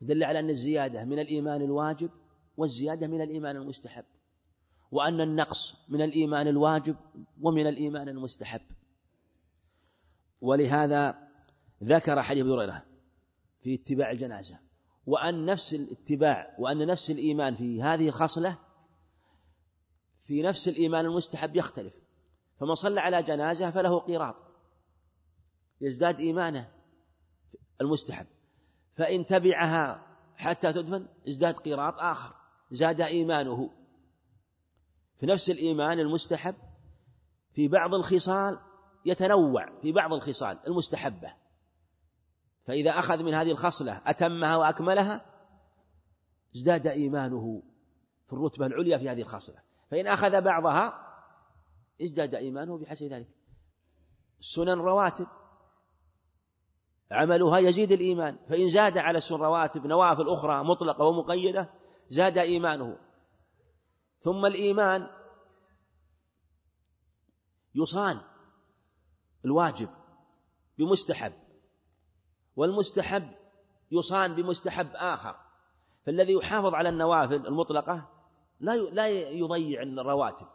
دل على أن الزيادة من الإيمان الواجب والزيادة من الإيمان المستحب، وأن النقص من الإيمان الواجب ومن الإيمان المستحب. ولهذا ذكر حديث أبي هريرة في اتباع الجنازة، وأن نفس الاتباع وأن نفس الإيمان في هذه خصلة في نفس الإيمان المستحب يختلف، فمن صلى على جنازة فله قيراط يزداد إيمانه المستحب، فإن تبعها حتى تدفن ازداد قيراط آخر زاد إيمانه. في نفس الإيمان المستحب في بعض الخصال يتنوع في بعض الخصال المستحبة، فإذا أخذ من هذه الخصلة أتمها وأكملها ازداد إيمانه في الرتبة العليا في هذه الخصلة، فإن أخذ بعضها ازداد إيمانه بحسب ذلك. السنن رواتب عملها يزيد الإيمان، فإن زاد على السنن رواتب نوافل أخرى مطلقة ومقيدة زاد إيمانه. ثم الإيمان يصان الواجب بمستحب، والمستحب يصان بمستحب آخر، فالذي يحافظ على النوافل المطلقة لا يضيع الرواتب،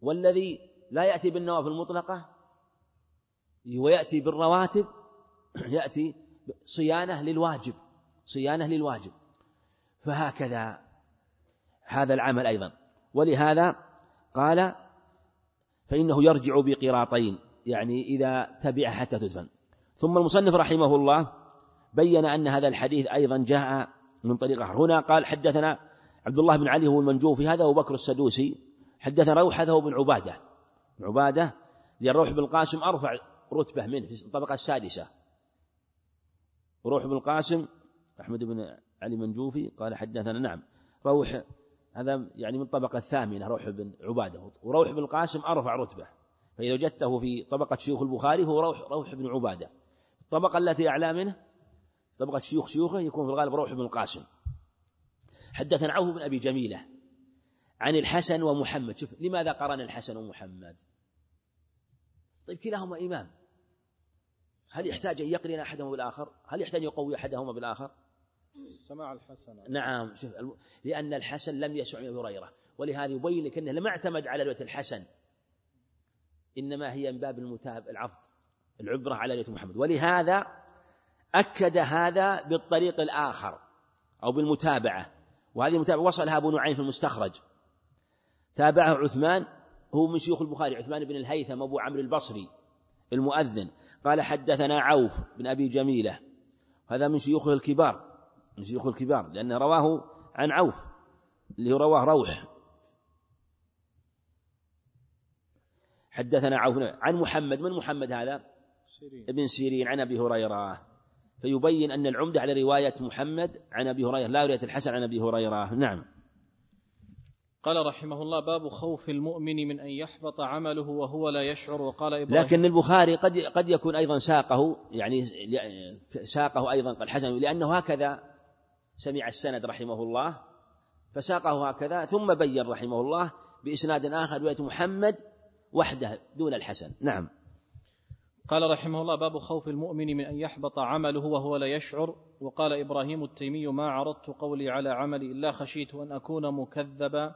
والذي لا يأتي بالنوافل المطلقة ويأتي بالرواتب يأتي صيانة للواجب، صيانة للواجب، فهكذا هذا العمل أيضا. ولهذا قال فإنه يرجع بقراطين، يعني إذا تبع حتى تدفن. ثم المصنف رحمه الله بيّن أن هذا الحديث أيضا جاء من طريقه. هنا قال حدثنا عبد الله بن علي هو المنجوفي، هذا وبكر السدوسي، حدثنا روح هذا بن عبادة للروح بن القاسم أرفع رتبة منه في الطبقة السادسة. روح بن القاسم أحمد بن علي منجوفي قال حدثنا، نعم روح هذا يعني من الطبقة الثامنة، روح بن عبادة، وروح بن القاسم أرفع رتبة، فإذا وجدته في طبقة شيوخ البخاري هو روح بن عبادة. الطبقة التي أعلى منه طبقة شيوخه يكون في الغالب روح بن القاسم. حدثنا عوف بن أبي جميلة عن الحسن ومحمد. شوف لماذا قرن الحسن ومحمد؟ طيب كلاهما إمام، هل يحتاج أن يقرن أحدهما بالآخر؟ هل يحتاج أن يقوي أحدهما بالآخر؟ سمع الحسن، نعم، شوف لأن الحسن لم يسمع من أبي هريرة، ولهذا يبين لك أنه لم اعتمد على رواية الحسن، إنما هي من باب العفض، العبرة على رواية محمد. ولهذا أكد هذا بالطريق الآخر أو بالمتابعة، وهذه المتابعة وصلها أبو نعيم في المستخرج، تابعه عثمان هو من شيوخ البخاري، عثمان بن الهيثم أبو عمرو البصري المؤذن، قال حدثنا عوف بن أبي جميلة، هذا من شيوخه الكبار، من شيوخ الكبار لأنه رواه عن عوف اللي هو رواه روح. حدثنا عوف عن محمد، من محمد هذا؟ ابن سيرين عن أبي هريرة، فيبين أن العمدة على رواية محمد عن أبي هريرة لا رواية الحسن عن أبي هريرة. نعم. قال رحمه الله باب خوف المؤمن من أن يحبط عمله وهو لا يشعر. وقال إبراهيم، لكن البخاري قد يكون أيضا ساقه، يعني ساقه أيضا الحسن، لأنه هكذا سمع السند رحمه الله فساقه هكذا، ثم بين رحمه الله بإسناد آخر رواية محمد وحده دون الحسن. نعم. قال رحمه الله باب خوف المؤمن من أن يحبط عمله وهو لا يشعر. وقال إبراهيم التيمي ما عرضت قولي على عملي إلا خشيت أن أكون مكذبا.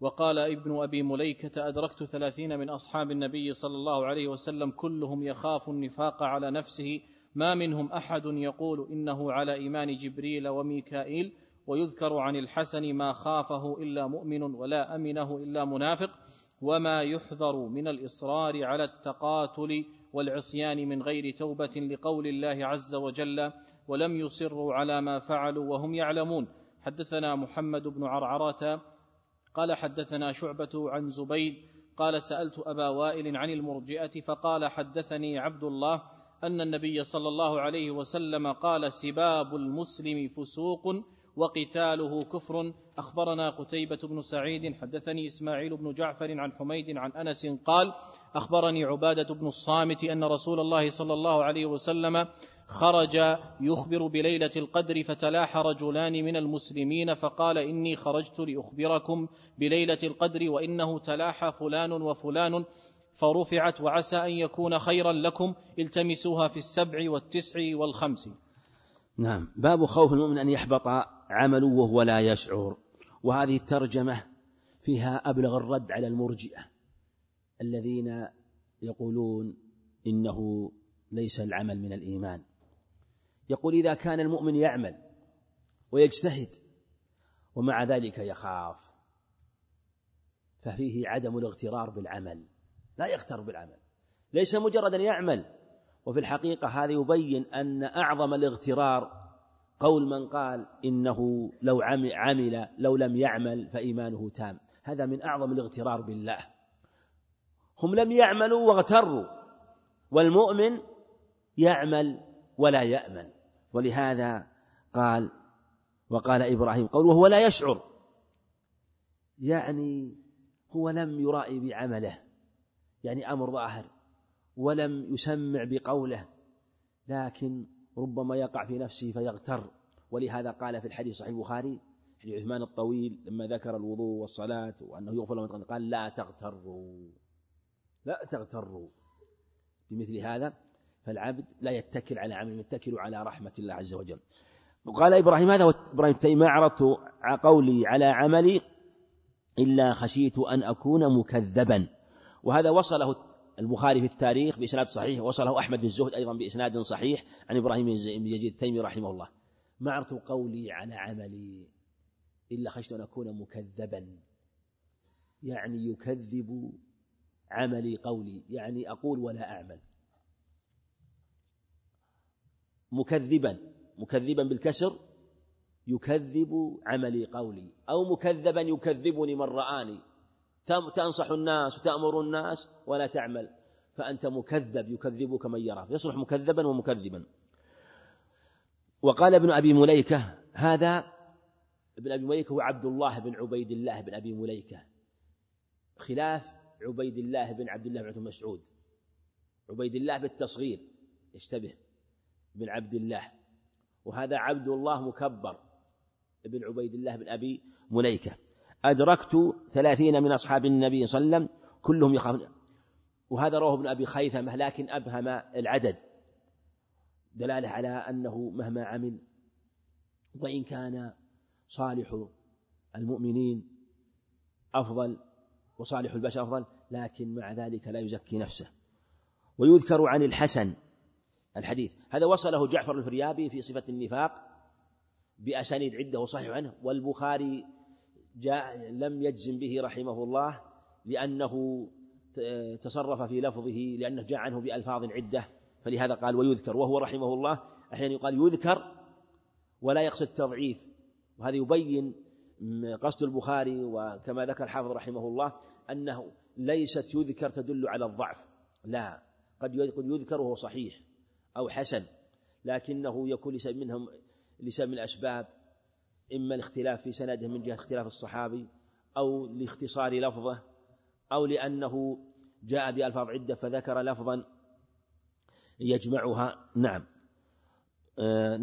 وقال ابن أبي مليكة أدركت 30 من أصحاب النبي صلى الله عليه وسلم كلهم يخاف النفاق على نفسه، ما منهم أحد يقول إنه على إيمان جبريل وميكائيل. ويذكر عن الحسن ما خافه إلا مؤمن ولا أمنه إلا منافق، وما يحذر من الإصرار على التقاتل والعصيان من غير توبة لقول الله عز وجل ولم يصروا على ما فعلوا وهم يعلمون. حدثنا محمد بن عرعرة قال حدثنا شعبة عن زبيد قال سألت أبا وائل عن المرجئة فقال حدثني عبد الله أن النبي صلى الله عليه وسلم قال سباب المسلم فسوق وقتاله كفر. أخبرنا قتيبة بن سعيد حدثني إسماعيل بن جعفر عن حميد عن أنس قال أخبرني عبادة بن الصامت أن رسول الله صلى الله عليه وسلم خرج يخبر بليلة القدر فتلاح رجلان من المسلمين فقال إني خرجت لأخبركم بليلة القدر وإنه تلاح فلان وفلان فرفعت وعسى أن يكون خيرا لكم التمسوها في 7 و9 و5. نعم. باب خوف المؤمن أن يحبط عمله وهو لا يشعر. وهذه الترجمة فيها أبلغ الرد على المرجئة الذين يقولون إنه ليس العمل من الإيمان. يقول إذا كان المؤمن يعمل ويجتهد ومع ذلك يخاف ففيه عدم الاغترار بالعمل، لا يغتر بالعمل، ليس مجرد أن يعمل. وفي الحقيقة هذا يبين أن أعظم الاغترار قول من قال إنه لو عمل لو لم يعمل فإيمانه تام، هذا من أعظم الاغترار بالله. هم لم يعملوا واغتروا، والمؤمن يعمل ولا يأمن. ولهذا قال وقال إبراهيم قول وهو لا يشعر، يعني هو لم يرائي بعمله، يعني أمر ظاهر، ولم يسمع بقوله، لكن ربما يقع في نفسه فيغتر. ولهذا قال في الحديث صحيح البخاري حديث عثمان الطويل لما ذكر الوضوء والصلاة وأنه يغفر لمن تقدم قال لا تغتروا بمثل هذا. فالعبد لا يتكل على عمل، يتكل على رحمة الله عز وجل. وقال إبراهيم هذا إبراهيم ما عرضت قولي على عملي إلا خشيت أن أكون مكذبا. وهذا وصله البخاري في التاريخ بإسناد صحيح، وصله أحمد في الزهد أيضا بإسناد صحيح عن إبراهيم بن يزيد التيمي رحمه الله. ما عرضت قولي على عملي إلا خشت أن أكون مكذبا، يعني يكذب عملي قولي، يعني أقول ولا أعمل، مكذبا بالكسر يكذب عملي قولي، أو مكذبا يكذبني من رآني، تنصح الناس وتأمر الناس ولا تعمل، فأنت مكذب يكذبك من يراه، يصبح مكذبا ومكذبا. وقال ابن أبي مليكة، هذا ابن أبي مليكة هو عبد الله بن عبيد الله بن أبي مليكة، خلاف عبيد الله بن عبد الله بن مسعود. عبيد الله بالتصغير يشتبه بن عبد الله، وهذا عبد الله مكبر ابن عبيد الله بن أبي مليكة. أدركت 30 من أصحاب النبي صلى الله عليه وسلم كلهم يخافون، وهذا رواه ابن أبي خيثمة لكن أبهم العدد، دلالة على أنه مهما عمل وإن كان صالح المؤمنين أفضل وصالح البشر أفضل، لكن مع ذلك لا يزكي نفسه. ويذكر عن الحسن الحديث، هذا وصله جعفر الفريابي في صفة النفاق بأسانيد عدة وصحيح عنه، والبخاري لم يجزم به رحمه الله لأنه تصرف في لفظه، لأنه جاء عنه بألفاظ عدة، فلهذا قال ويذكر، وهو رحمه الله أحيانا يقال يذكر ولا يقصد تضعيف، وهذا يبين قصد البخاري. وكما ذكر الحافظ رحمه الله أنه ليست يذكر تدل على الضعف، لا، قد يذكر وهو صحيح أو حسن، لكنه يكون لسبب من الأسباب، إما الاختلاف في سنده من جهة اختلاف الصحابي، أو لاختصار لفظه، أو لأنه جاء بألفاظ عدة فذكر لفظا يجمعها. نعم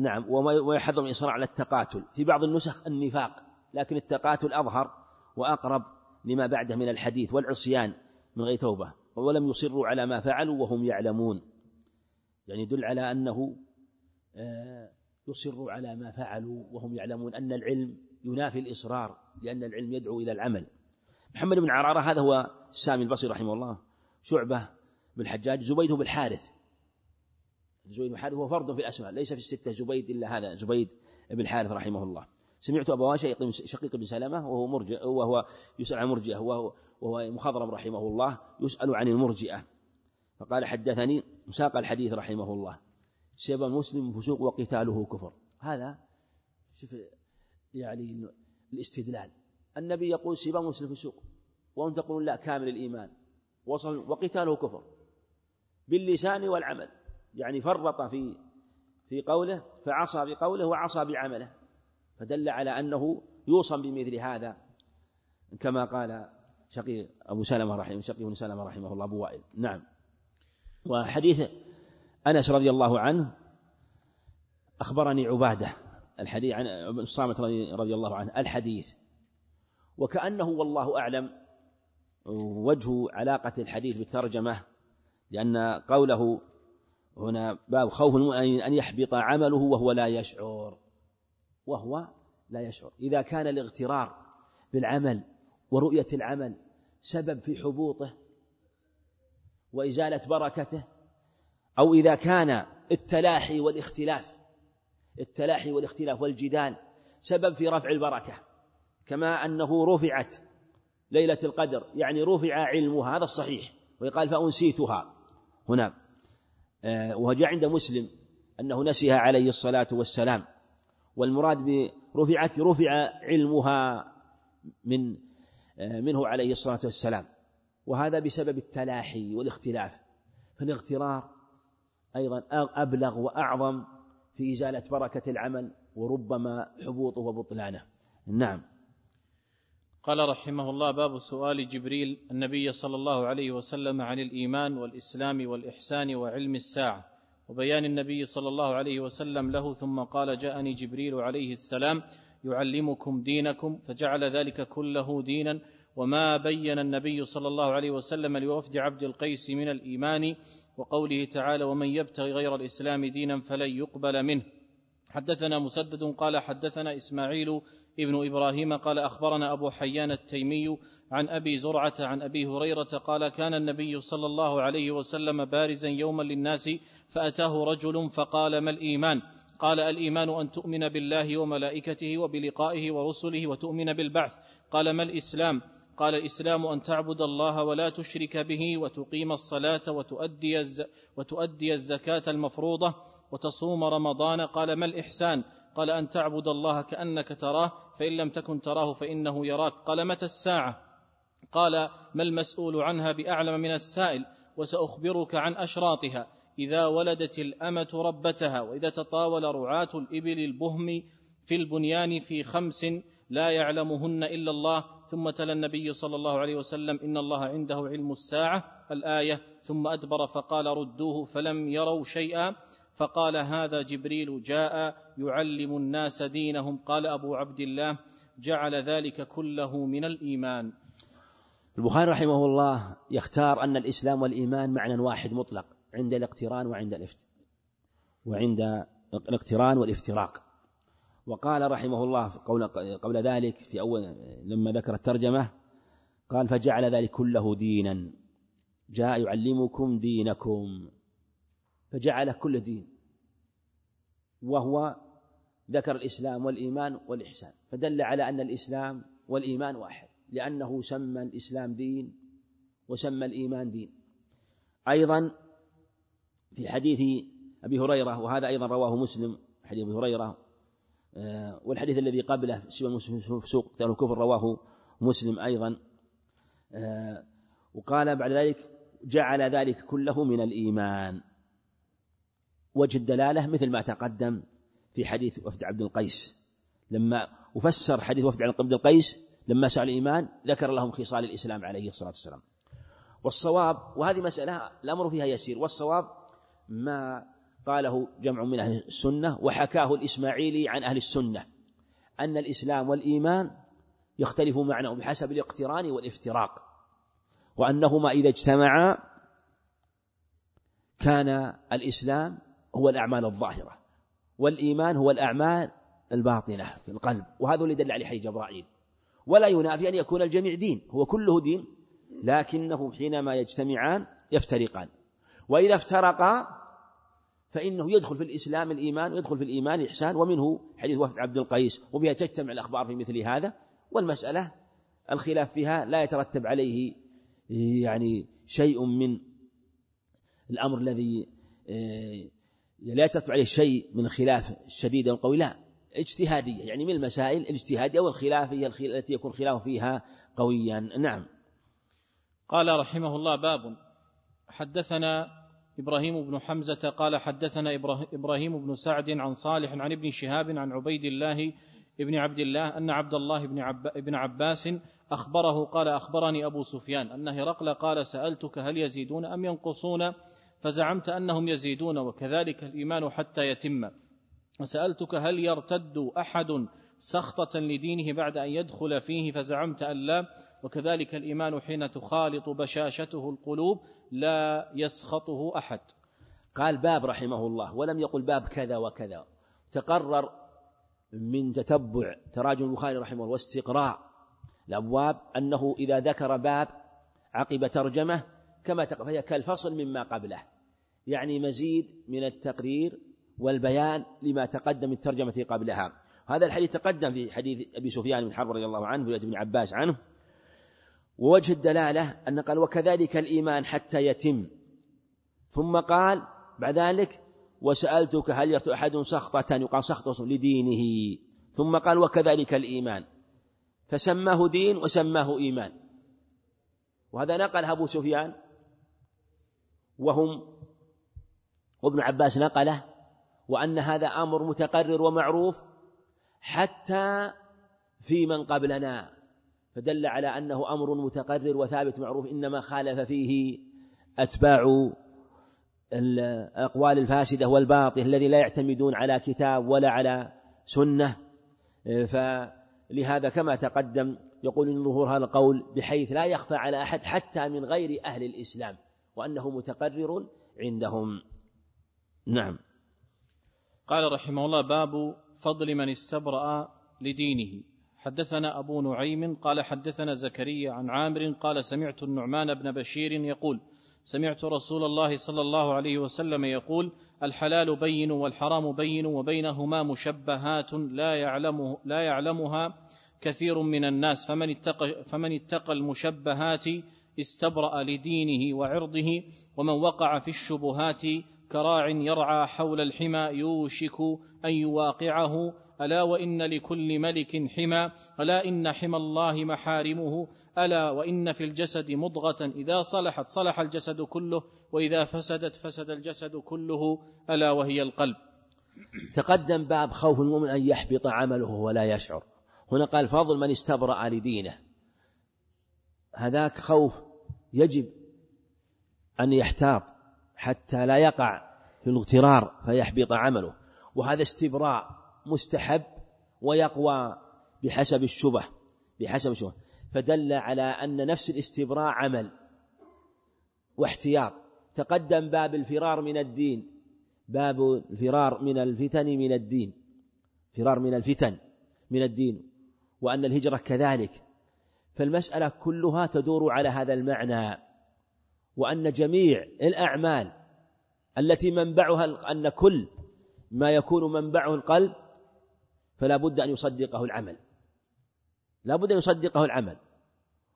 نعم. ويحرم الإصرار على التقاتل، في بعض النسخ النفاق، لكن التقاتل أظهر وأقرب لما بعده من الحديث، والعصيان من غير توبة، ولم يصروا على ما فعلوا وهم يعلمون، يعني يدل على أنه يصر على ما فعلوا وهم يعلمون، أن العلم ينافي الإصرار، لأن العلم يدعو إلى العمل. محمد بن عرارة هذا هو السامي البصري رحمه الله، شعبة بالحجاج، زبيد بالحارث، زبيد بن حارث هو فرد في الأسماء، ليس في الستة زبيد إلا هذا زبيد بن الحارث رحمه الله. سمعت أبواه شقيق بن سلمة وهو مرجئ، وهو يسأل عن مرجئة، وهو مخضرم رحمه الله يسأل عن المرجئة، فقال حدثني مساق الحديث رحمه الله شيب مسلم فسوق وقتاله كفر. هذا شوف يعني الاستدلال، النبي يقول شيب مسلم فسوق، وهم تقولون لا كامل الإيمان، وصل وقتاله كفر باللسان والعمل، يعني فرط في قوله، فعصى بقوله وعصى بعمله، فدل على أنه يوصم بمثل هذا، كما قال شقيق أبو سلمة رحمه، شقيق بن سلمة رحمه الله أبو وائل. نعم. وحديث أنس رضي الله عنه، أخبرني عبادة الحديث عن الصامت رضي الله عنه الحديث، وكأنه والله أعلم وجه علاقة الحديث بالترجمة، لأن قوله هنا باب خوف المؤمن أن يحبط عمله وهو لا يشعر، إذا كان الاغترار بالعمل ورؤية العمل سبب في حبوطه وإزالة بركته، أو إذا كان التلاحي والاختلاف والجدال سبب في رفع البركة، كما أنه رفعت ليلة القدر، يعني رفع علمها، هذا الصحيح، ويقال فأنسيتها هنا، وجاء عند مسلم أنه نسيها عليه الصلاة والسلام، والمراد برفعت رفع علمها منه عليه الصلاة والسلام، وهذا بسبب التلاحي والاختلاف، فالاغترار أيضا أبلغ وأعظم في إزالة بركة العمل وربما حبوطه وبطلانه. نعم. قال رحمه الله باب سؤال جبريل النبي صلى الله عليه وسلم عن الإيمان والإسلام والإحسان وعلم الساعة وبيان النبي صلى الله عليه وسلم له، ثم قال جاءني جبريل عليه السلام يعلمكم دينكم، فجعل ذلك كله دينا. وما بين النبي صلى الله عليه وسلم لوفد عبد القيس من الإيمان، وقوله تعالى ومن يبتغي غير الإسلام دينا فلن يقبل منه. حدثنا مسدد قال حدثنا إسماعيل ابن إبراهيم قال أخبرنا أبو حيان التيمي عن أبي زرعة عن أبي هريرة قال كان النبي صلى الله عليه وسلم بارزا يوما للناس، فأتاه رجل فقال ما الإيمان؟ قال: الإيمان أن تؤمن بالله وملائكته وبلقائه ورسله وتؤمن بالبعث. قال: ما الإسلام؟ قال: الإسلام أن تعبد الله ولا تشرك به، وتقيم الصلاة وتؤدي الزكاة المفروضة، وتصوم رمضان. قال: ما الإحسان؟ قال: أن تعبد الله كأنك تراه، فإن لم تكن تراه فإنه يراك. قال: متى الساعة؟ قال: ما المسؤول عنها بأعلم من السائل، وسأخبرك عن أشراطها. إذا ولدت الأمة ربتها، وإذا تطاول رعاة الإبل البهم في البنيان في 5 لا يعلمهن إلا الله. ثم تلا النبي صلى الله عليه وسلم: إن الله عنده علم الساعة، الآية. ثم أدبر فقال: ردوه، فلم يروا شيئا. فقال: هذا جبريل جاء يعلم الناس دينهم. قال أبو عبد الله: جعل ذلك كله من الإيمان. البخاري رحمه الله يختار أن الإسلام والإيمان معنى واحد مطلق عند الاقتران والافتراق. وقال رحمه الله قول ذلك في أول لما ذكر الترجمة، قال: فجعل ذلك كله دينا، جاء يعلمكم دينكم، فجعل كل دين، وهو ذكر الإسلام والإيمان والإحسان، فدل على أن الإسلام والإيمان واحد، لأنه سمى الإسلام دين وسمى الإيمان دين. أيضا في حديث أبي هريرة، وهذا أيضا رواه مسلم، حديث أبي هريرة، والحديث الذي قبله في سوق الكفر رواه مسلم أيضا. وقال بعد ذلك: جعل ذلك كله من الإيمان. وجه الدلالة مثل ما تقدم في حديث وفد عبد القيس، لما وفسر حديث وفد عبد القيس لما سأل الإيمان ذكر لهم خصال الإسلام عليه الصلاة والسلام. والصواب، وهذه مسألة الأمر فيها يسير، والصواب ما قاله جمع من أهل السنة وحكاه الإسماعيلي عن أهل السنة، أن الإسلام والإيمان يختلف معناه بحسب الاقتران والافتراق، وأنهما إذا اجتمعا كان الإسلام هو الأعمال الظاهرة والإيمان هو الأعمال الباطنة في القلب، وهذا اللي دل عليه حديث جبرائيل. ولا ينافي أن يكون الجميع دين، هو كله دين، لكنه حينما يجتمعان يفترقان، وإذا افترقا فإنه يدخل في الإسلام الإيمان ويدخل في الإيمان الإحسان، ومنه حديث وفد عبد القيس. وبها تجتمع الأخبار في مثل هذا، والمسألة الخلاف فيها لا يترتب عليه يعني شيء من الأمر الذي لا يترتب عليه شيء من الخلاف الشديد والقوي، لا، اجتهادية، يعني من المسائل الاجتهادية والخلافية التي يكون خلاف فيها قويا. نعم. قال رحمه الله: باب. حدثنا إبراهيم بن حمزة قال: حدثنا إبراهيم بن سعد عن صالح عن ابن شهاب عن عبيد الله ابن عبد الله أن عبد الله ابن عباس أخبره قال: أخبرني أبو سفيان أن هرقل قال: سألتك هل يزيدون أم ينقصون، فزعمت أنهم يزيدون، وكذلك الإيمان حتى يتم. وسألتك هل يرتد أحد سخطة لدينه بعد أن يدخل فيه، فزعمت أن لا، وكذلك الإيمان حين تخالط بشاشته القلوب لا يسخطه أحد. قال: باب رحمه الله، ولم يقل باب كذا وكذا. تقرر من تتبع تراجم البخاري رحمه الله واستقراء الأبواب أنه إذا ذكر باب عقب ترجمة كما فهي كالفصل مما قبله، يعني مزيد من التقرير والبيان لما تقدم الترجمة قبلها. هذا الحديث تقدم في حديث أبي سفيان بن حرب رضي الله عنه وابن عباس عنه. ووجه الدلالة أن قال: وكذلك الإيمان حتى يتم، ثم قال بعد ذلك: وسألتك هل يرتد أحد سخطة، يقال سخطة لدينه، ثم قال: وكذلك الإيمان، فسماه دين وسماه إيمان. وهذا نقله أبو سفيان، وابن عباس نقله، وأن هذا أمر متقرر ومعروف حتى في من قبلنا، فدل على أنه أمر متقرر وثابت معروف، إنما خالف فيه أتباع الأقوال الفاسدة والباطل الذي لا يعتمدون على كتاب ولا على سنة. فلهذا كما تقدم يقول: إن ظهور هذا القول بحيث لا يخفى على أحد حتى من غير أهل الإسلام، وأنه متقرر عندهم. نعم. قال رحمه الله: باب فضل من استبرأ لدينه. حدثنا أبو نعيم قال: حدثنا زكريا عن عامر قال: سمعت النعمان بن بشير يقول: سمعت رسول الله صلى الله عليه وسلم يقول: الحلال بين والحرام بين وبينهما مشبهات لا يعلمها كثير من الناس، فمن اتقى المشبهات استبرأ لدينه وعرضه، ومن وقع في الشبهات كراع يرعى حول الحمى يوشك أن يواقعه، ألا وإن لكل ملك حمى، ألا إن حمى الله محارمه، ألا وإن في الجسد مضغة إذا صلحت صلح الجسد كله، وإذا فسدت فسد الجسد كله، ألا وهي القلب. تقدم باب خوف المؤمن أن يحبط عمله ولا يشعر، هنا قال فضل من استبرأ لدينه، هذاك خوف يجب أن يحتاط حتى لا يقع في الاغترار فيحبط عمله، وهذا استبراء مستحب ويقوى بحسب الشبه فدل على أن نفس الاستبراء عمل واحتياط. تقدم باب الفرار من الدين، باب الفرار من الفتن من الدين، فرار من الفتن من الدين، وأن الهجرة كذلك، فالمسألة كلها تدور على هذا المعنى، وأن جميع الأعمال التي منبعها أن كل ما يكون منبعه القلب فلا بد أن يصدقه العمل، لا بد أن يصدقه العمل،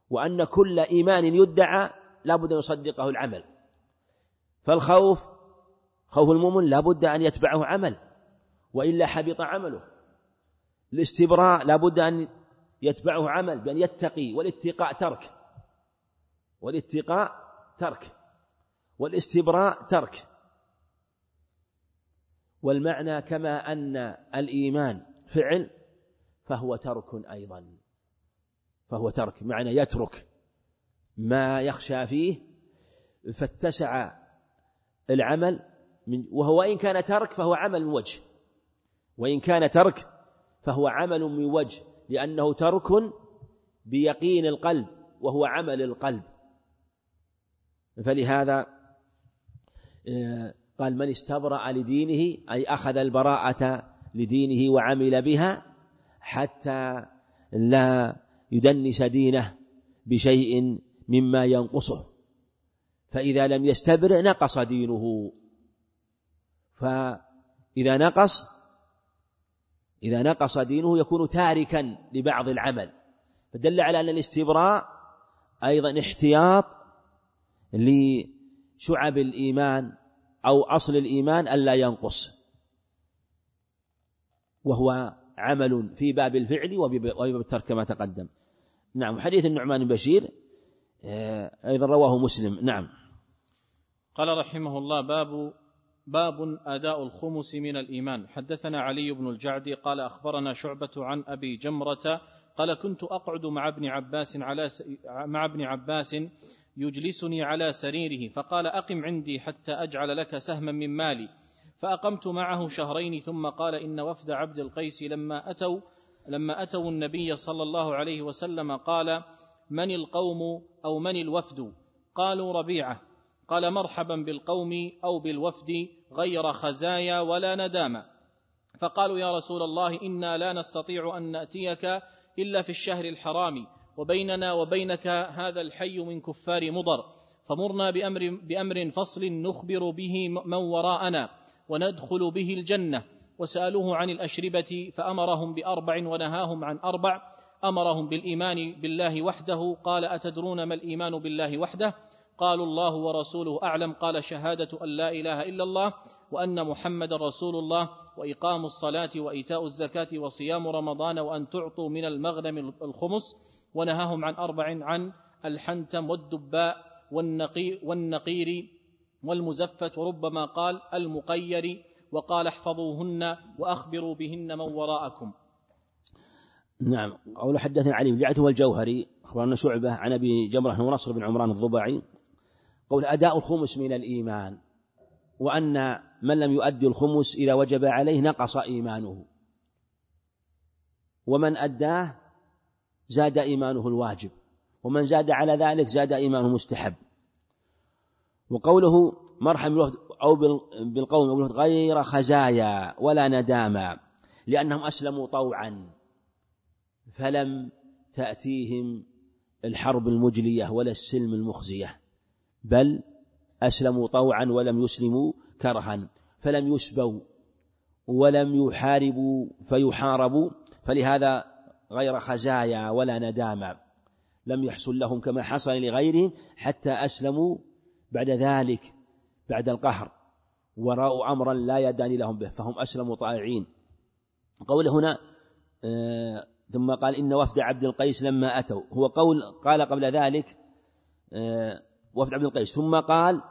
وأن كل إيمان يدعى لا بد أن يصدقه العمل، فالخوف خوف المؤمن لا بد أن يتبعه عمل وإلا حبط عمله، الاستبراء لا بد أن يتبعه عمل بأن يتقي، والاتقاء ترك، والاستبراء ترك. والمعنى كما أن الإيمان فعل فهو ترك أيضا، فهو ترك معنى يترك ما يخشى فيه، فاتسع العمل وهو إن كان ترك فهو عمل من وجه، لأنه ترك بيقين القلب وهو عمل القلب. فلهذا قال من استبرأ لدينه، أي أخذ البراءة لدينه وعمل بها حتى لا يدنس دينه بشيء مما ينقصه، فإذا لم يستبرئ نقص دينه، فإذا نقص دينه يكون تاركا لبعض العمل، فدل على أن الاستبراء أيضا احتياط لشعب الإيمان أو أصل الإيمان ألا ينقص، وهو عمل في باب الفعل وباب الترك كما تقدم. نعم. حديث النعمان بن بشير أيضا رواه مسلم. نعم. قال رحمه الله: باب أداء الخمس من الإيمان. حدثنا علي بن الجعد قال أخبرنا شعبة عن أبي جمرة قال: كنت أقعد مع ابن عباس يجلسني على سريره، فقال: أقم عندي حتى أجعل لك سهما من مالي، فأقمت معه شهرين، ثم قال: إن وفد عبد القيس لما أتوا النبي صلى الله عليه وسلم قال: من القوم أو من الوفد؟ قالوا: ربيعة. قال: مرحبا بالقوم أو بالوفد غير خزايا ولا ندامة. فقالوا: يا رسول الله، إنا لا نستطيع أن نأتيك إلا في الشهر الحرام، وبيننا وبينك هذا الحي من كفار مضر، فمرنا بأمر فصل نخبر به من وراءنا وندخل به الجنة. وسألوه عن الأشربة فأمرهم ب4 ونهاهم عن 4، أمرهم بالإيمان بالله وحده، قال: أتدرون ما الإيمان بالله وحده؟ قالوا: الله ورسوله أعلم. قال: شهادة أن لا إله إلا الله وأن محمد رسول الله، وإقام الصلاة وإيتاء الزكاة وصيام رمضان، وأن تعطوا من المغنم الخمس. ونهاهم عن 4 عن الحنتم والدباء والنقير والمزفت، وربما قال المقير، وقال: احفظوهن وأخبروا بهن من وراءكم. نعم. أول حدثنا علي بن جعد والجوهري أخبرنا شعبة عن أبي جمرة ونصر بن عمران الضبعي قول أداء الخمس من الإيمان، وأن من لم يؤدي الخمس إذا وجب عليه نقص إيمانه، ومن أداه زاد إيمانه الواجب، ومن زاد على ذلك زاد إيمانه المستحب. وقوله مرحم أو بالقوم غير خزايا ولا نداما، لأنهم أسلموا طوعا فلم تأتيهم الحرب المجلية ولا السلم المخزية، بل أسلموا طوعا ولم يسلموا كرها، فلم يسبوا ولم يحاربوا فيحاربوا، فلهذا غير خزايا ولا ندامة، لم يحصل لهم كما حصل لغيرهم حتى أسلموا بعد ذلك بعد القهر، ورأوا أمرا لا يدان لهم به فهم أسلموا طائعين. قول هنا ثم قال إن وفد عبد القيس لما أتوا، هو قول قال قبل ذلك وفد عبد القيس، ثم قال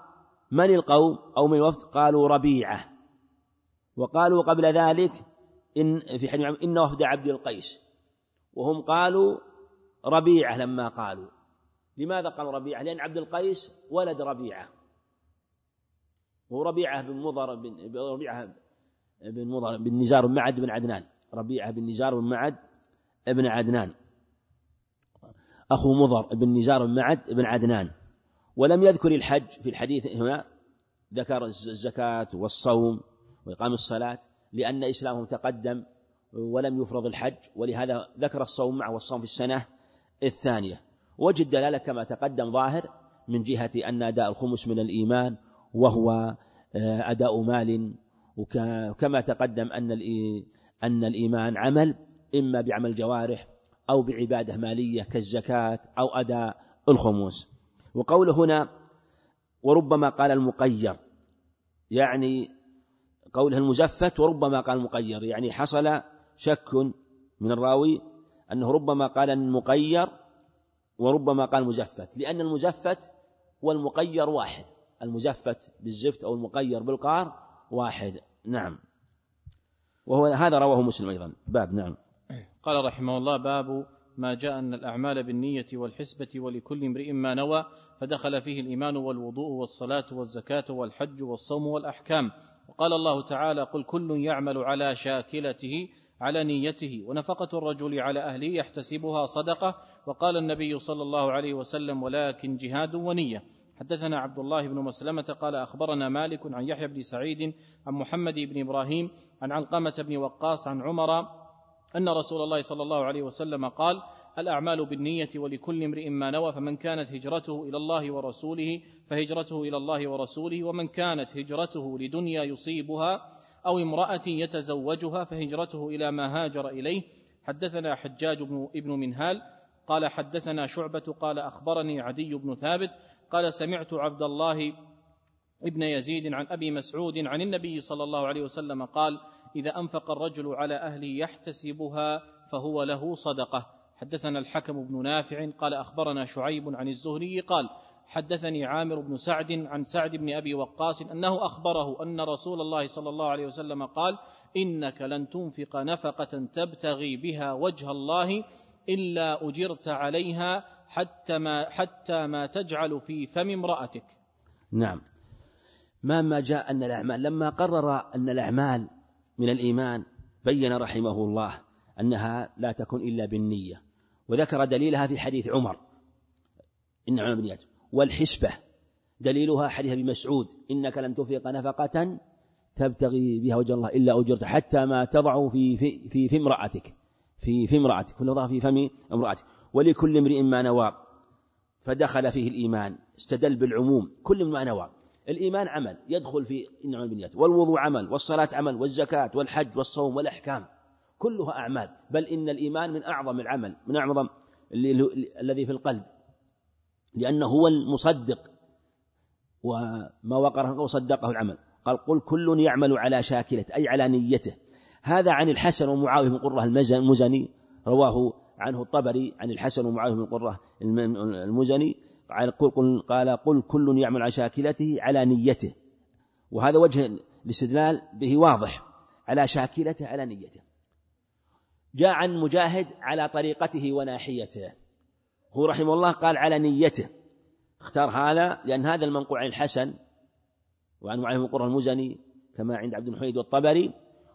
من القوم أو من الوفد؟ قالوا ربيعة. وقالوا قبل ذلك في حين إن وفد عبد القيس، وهم قالوا ربيعة لما قالوا. لماذا قالوا ربيعة؟ لأن عبد القيس ولد ربيعة، هو ربيعة بن مضر بن نزار بن معد بن عدنان، ربيعة بن نزار بن معد بن عدنان أخو مضر بن نزار بن معد بن عدنان. ولم يذكر الحج في الحديث هنا، ذكر الزكاة والصوم وإقام الصلاة لأن إسلامهم تقدم ولم يفرض الحج، ولهذا ذكر الصوم معه، والصوم في السنة الثانية. وجه الدلالة كما تقدم ظاهر من جهة أن أداء الخمس من الإيمان وهو أداء مال، وكما تقدم أن الإيمان عمل، إما بعمل جوارح أو بعبادة مالية كالزكاة أو أداء الخمس. وقول هنا وربما قال المقير، يعني قوله المزفت وربما قال المقير، يعني حصل شك من الراوي أنه ربما قال المقير وربما قال المزفت، لأن المزفت والمقير واحد، المزفت بالزفت أو المقير بالقار واحد. نعم، وهو هذا رواه مسلم أيضا. باب، نعم. قال رحمه الله: باب ما جاء أن الأعمال بالنية والحسبة ولكل امرئ ما نوى، فدخل فيه الإيمان والوضوء والصلاة والزكاة والحج والصوم والأحكام. وقال الله تعالى: قل كل يعمل على شاكلته على نيته، ونفقة الرجل على أهله يحتسبها صدقة. وقال النبي صلى الله عليه وسلم: ولكن جهاد ونية. حدثنا عبد الله بن مسلمة قال: أخبرنا مالك عن يحيى بن سعيد عن محمد بن إبراهيم عن علقمة بن وقاص عن عمر أن رسول الله صلى الله عليه وسلم قال: الأعمال بالنية ولكل امرئ ما نوى، فمن كانت هجرته إلى الله ورسوله فهجرته إلى الله ورسوله، ومن كانت هجرته لدنيا يصيبها أو امرأة يتزوجها فهجرته إلى ما هاجر إليه. حدثنا حجاج بن منهال قال: حدثنا شعبة قال: أخبرني عدي بن ثابت قال: سمعت عبد الله ابن يزيد عن أبي مسعود عن النبي صلى الله عليه وسلم قال: إذا أنفق الرجل على أهله يحتسبها فهو له صدقة. حدثنا الحكم بن نافع قال: أخبرنا شعيب عن الزهري قال: حدثني عامر بن سعد عن سعد بن أبي وقاص أنه أخبره أن رسول الله صلى الله عليه وسلم قال: إنك لن تنفق نفقة تبتغي بها وجه الله إلا أجرت عليها حتى ما تجعل في فم امرأتك. نعم، ما جاء أن الأعمال، لما قرر أن الأعمال من الإيمان بين رحمه الله أنها لا تكون إلا بالنية، وذكر دليلها في حديث عمر إن عمر بنيته. والحسبة دليلها حديث ابن مسعود: إنك لن تنفق نفقة تبتغي بها وجه الله إلا أجرت حتى ما تضع في امرأتك، في امرأتك، في فم امرأتك. ولكل امرئ ما نوى، فدخل فيه الإيمان، استدل بالعموم، كل ما نوى. الإيمان عمل يدخل في إنعام البنيات، والوضوء عمل، والصلاة عمل، والزكاة والحج والصوم والأحكام كلها أعمال، بل إن الإيمان من أعظم العمل، من أعظم الذي في القلب، لأنه هو المصدق، وما وقره وصدقه العمل. قال: قل كل يعمل على شاكلته، أي على نيته. هذا عن الحسن ومعاوية بن قرة المزني، رواه عنه الطبري عن الحسن ومعاوية بن قرة المزني قال: قل كل يعمل على شاكلته على نيته. وهذا وجه الاستدلال به واضح، على شاكلته على نيته. جاء عن مجاهد على طريقته وناحيته، هو رحمه الله قال على نيته، اختار هذا لأن هذا المنقوع عن الحسن وعن معاوية بن قرة المزني كما عند عبد الحميد والطبري،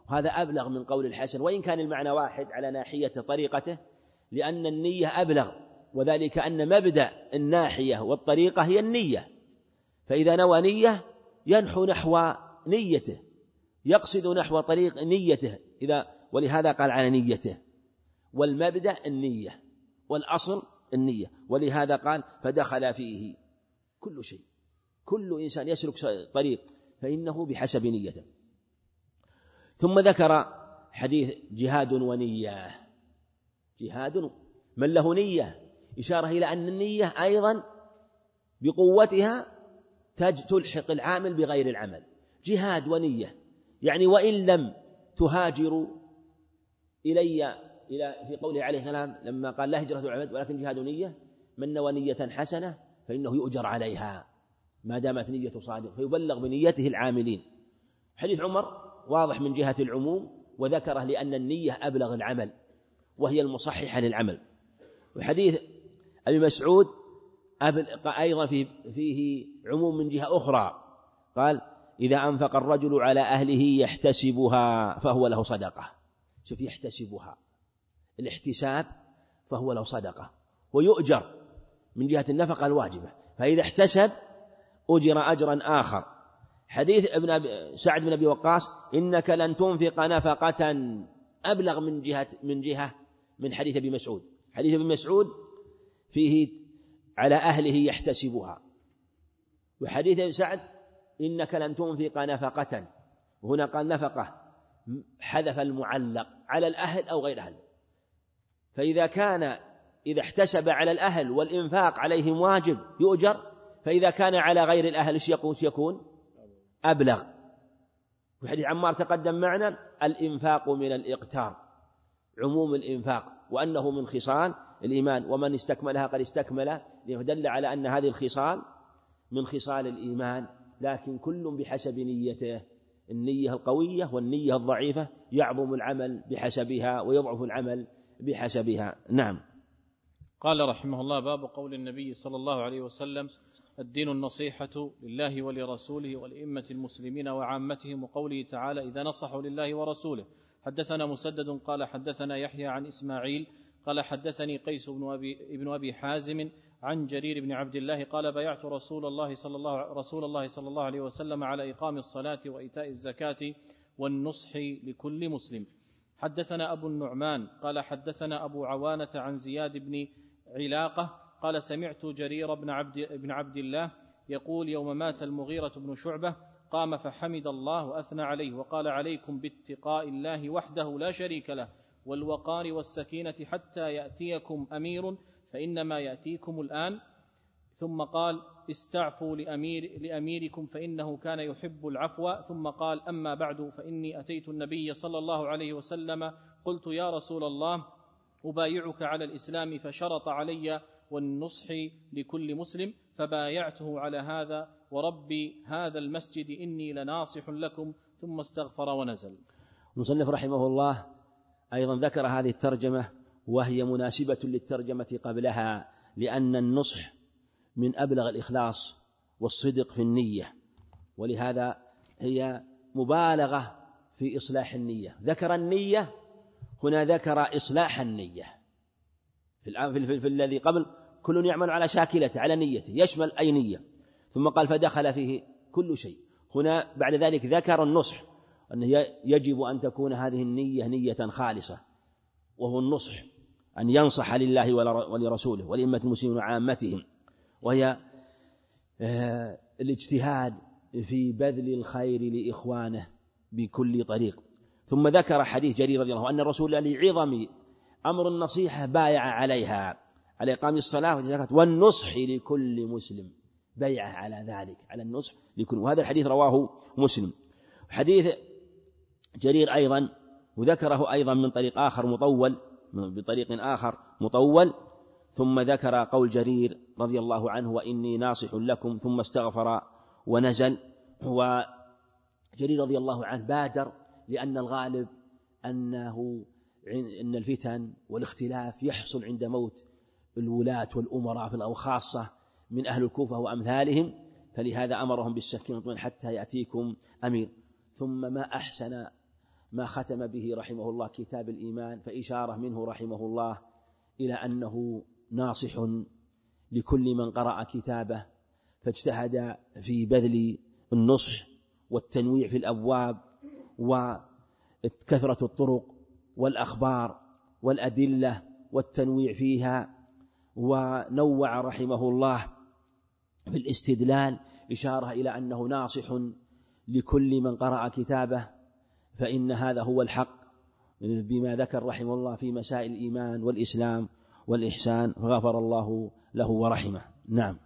وهذا أبلغ من قول الحسن، وإن كان المعنى واحد، على ناحيته طريقته، لأن النية أبلغ، وذلك أن مبدأ الناحية والطريقة هي النية، فإذا نوى نية ينحو نحو نيته، يقصد نحو طريق نيته، ولهذا قال على نيته. والمبدأ النية والأصل النية، ولهذا قال فدخل فيه كل شيء، كل إنسان يسلك طريق فإنه بحسب نيته. ثم ذكر حديث جهاد ونية، جهاد من له نية، إشارة إلى أن النية أيضا بقوتها تلحق العامل بغير العمل. جهاد ونية يعني وإن لم تهاجروا إلي، إلى في قوله عليه السلام لما قال لا هجرة العمل ولكن جهاد نية، من نوى نية حسنة فإنه يؤجر عليها ما دامت نية صادق، فيبلغ بنيته العاملين. حديث عمر واضح من جهة العموم، وذكره لأن النية أبلغ العمل وهي المصححة للعمل. وحديث أبي مسعود أيضا فيه عموم من جهة أخرى، قال إذا أنفق الرجل على أهله يحتسبها فهو له صدقة. شوف، يحتسبها، الاحتساب فهو له صدقة، ويؤجر من جهة النفقة الواجبة، فإذا احتسب أجر أجرا آخر. حديث سعد بن أبي وقاص إنك لن تنفق نفقة أبلغ من حديث أبي مسعود. حديث أبي مسعود فيه على أهله يحتسبها، وحديث أبي سعد إنك لن تنفق نفقة، هنا قال نفقة حذف المعلق على الأهل أو غير أهل، فإذا كان إذا احتسب على الأهل والإنفاق عليهم واجب يؤجر، فإذا كان على غير الأهل يكون أبلغ. في حديث عمار تقدم معنا الإنفاق من الإقتار، عموم الإنفاق وأنه من خصال الإيمان، ومن استكملها قد استكمل، دل على أن هذه الخصال من خصال الإيمان، لكن كل بحسب نيته، النية القوية والنية الضعيفة يعظم العمل بحسبها ويضعف العمل بحسبها. نعم. قال رحمه الله: باب قول النبي صلى الله عليه وسلم الدين النصيحة لله ولرسوله والأئمة المسلمين وعامتهم، وقوله تعالى إذا نصحوا لله ورسوله. حدثنا مسدد قال حدثنا يحيى عن إسماعيل قال حدثني قيس بن أبي حازم عن جرير بن عبد الله قال بايعت رسول الله صلى الله عليه وسلم على إقام الصلاة وإيتاء الزكاة والنصح لكل مسلم. حدثنا أبو النعمان قال حدثنا أبو عوانة عن زياد بن علاقة قال سمعت جرير بن عبد الله يقول يوم مات المغيرة بن شعبة قام فحمد الله وأثنى عليه وقال عليكم باتقاء الله وحده لا شريك له والوقار والسكينة حتى يأتيكم أمير فإنما يأتيكم الآن، ثم قال استعفوا لأميركم فإنه كان يحب العفو، ثم قال أما بعد فإني أتيت النبي صلى الله عليه وسلم قلت يا رسول الله أبايعك على الإسلام فشرط علي والنصح لكل مسلم فبايعته على هذا وربي هذا المسجد إني لناصح لكم، ثم استغفر ونزل. المصنف رحمه الله أيضا ذكر هذه الترجمة وهي مناسبة للترجمة قبلها، لأن النصح من أبلغ الإخلاص والصدق في النية، ولهذا هي مبالغة في إصلاح النية. ذكر النية هنا، ذكر إصلاح النية. في الذي قبل كل يعمل على شاكلته، على نيته، يشمل أي نية. ثم قال فدخل فيه كل شيء. هنا بعد ذلك ذكر النصح، أنه يجب أن تكون هذه النية نية خالصة، وهو النصح أن ينصح لله ولرسوله ولأمة المسلمين وعامتهم، وهي الاجتهاد في بذل الخير لإخوانه بكل طريق. ثم ذكر حديث جرير رضي الله عنه أن الرسول لعظم أمر النصيحة بايع عليها، على إقام الصلاة والزكاة والنصح لكل مسلم، بايع على ذلك، على النصح لكل. وهذا الحديث رواه مسلم. حديث جرير أيضا وذكره أيضا من طريق آخر مطول، بطريق آخر مطول. ثم ذكر قول جرير رضي الله عنه وإني ناصح لكم، ثم استغفر ونزل. وجرير رضي الله عنه بادر، لأن الغالب أن الفتن والاختلاف يحصل عند موت الولاة والأمراء أو خاصة من أهل الكوفة وأمثالهم، فلهذا أمرهم بالسكينة حتى يأتيكم أمير. ثم ما أحسن ما ختم به رحمه الله كتاب الإيمان، فإشارة منه رحمه الله إلى أنه ناصح لكل من قرأ كتابه، فاجتهد في بذل النصح والتنويع في الأبواب وكثرة الطرق والأخبار والأدلة والتنويع فيها. ونوع رحمه الله في الاستدلال إشارة إلى أنه ناصح لكل من قرأ كتابه، فإن هذا هو الحق بما ذكر رحمه الله في مسائل الإيمان والإسلام والإحسان، فغفر الله له ورحمه. نعم.